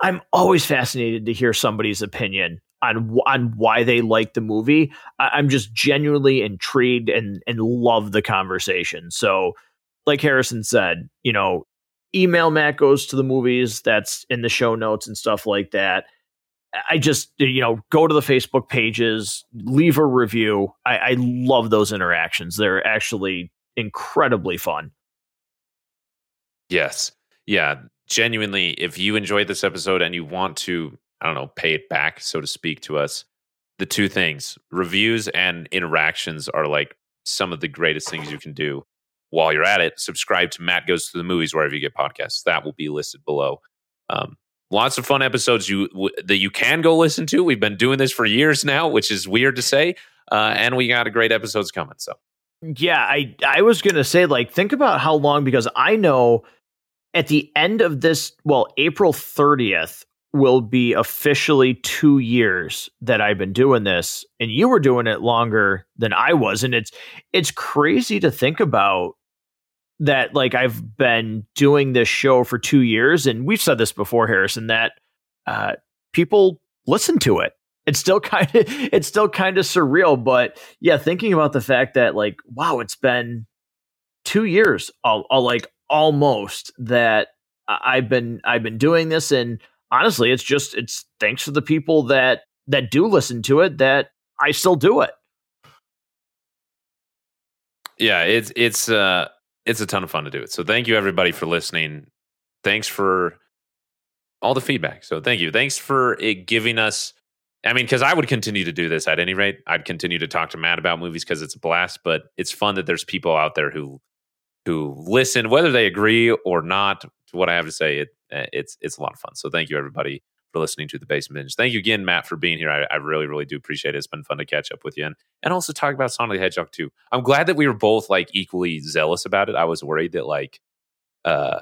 I'm always fascinated to hear somebody's opinion on on why they like the movie. I'm just genuinely intrigued and and love the conversation. So, like Harrison said, you know, email Matt Goes to the Movies. That's in the show notes and stuff like that. I just, you know, go to the Facebook pages, leave a review. I, I love those interactions. They're actually incredibly fun. Yes. Yeah. Genuinely, if you enjoyed this episode and you want to, I don't know, pay it back, so to speak, to us, the two things, reviews and interactions, are like some of the greatest things you can do. While you're at it, subscribe to Matt Goes to the Movies wherever you get podcasts. That will be listed below. Um, lots of fun episodes you w- that you can go listen to. We've been doing this for years now, which is weird to say, uh, and we got a great episodes coming. So, yeah, I I was gonna say, like, think about how long, because I know. At the end of this, well, April thirtieth will be officially two years that I've been doing this, and you were doing it longer than I was. And it's, it's crazy to think about that. Like, I've been doing this show for two years and we've said this before, Harrison, that, uh, people listen to it. It's still kind of, it's still kind of surreal, but yeah, thinking about the fact that, like, wow, it's been two years. I'll, I'll like, almost that I've been I've been doing this, and honestly, it's just it's thanks to the people that that do listen to it that I still do it. Yeah, it's it's uh it's a ton of fun to do it. So thank you everybody for listening. Thanks for all the feedback. So thank you. Thanks for it giving us. I mean, because I would continue to do this at any rate. I'd continue to talk to Matt about movies because it's a blast. But it's fun that there's people out there who. who listen, whether they agree or not to what I have to say. It, it's it's a lot of fun. So thank you, everybody, for listening to The Basement Binge. Thank you again, Matt, for being here. I, I really, really do appreciate it. It's been fun to catch up with you and, and also talk about Sonic the Hedgehog two. I'm glad that we were both, like, equally zealous about it. I was worried that, like, uh,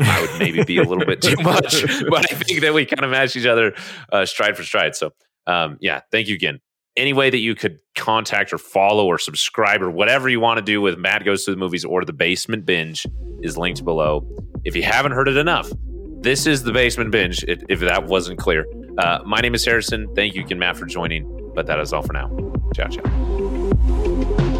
I would maybe be a little bit too much, but I think that we kind of matched each other uh, stride for stride. So, um, yeah, thank you again. Any way that you could contact or follow or subscribe or whatever you want to do with Matt Goes to the Movies or The Basement Binge is linked below. If you haven't heard it enough, this is The Basement Binge, if, if that wasn't clear. Uh, my name is Harrison. Thank you again, Matt, for joining. But that is all for now. Ciao, ciao.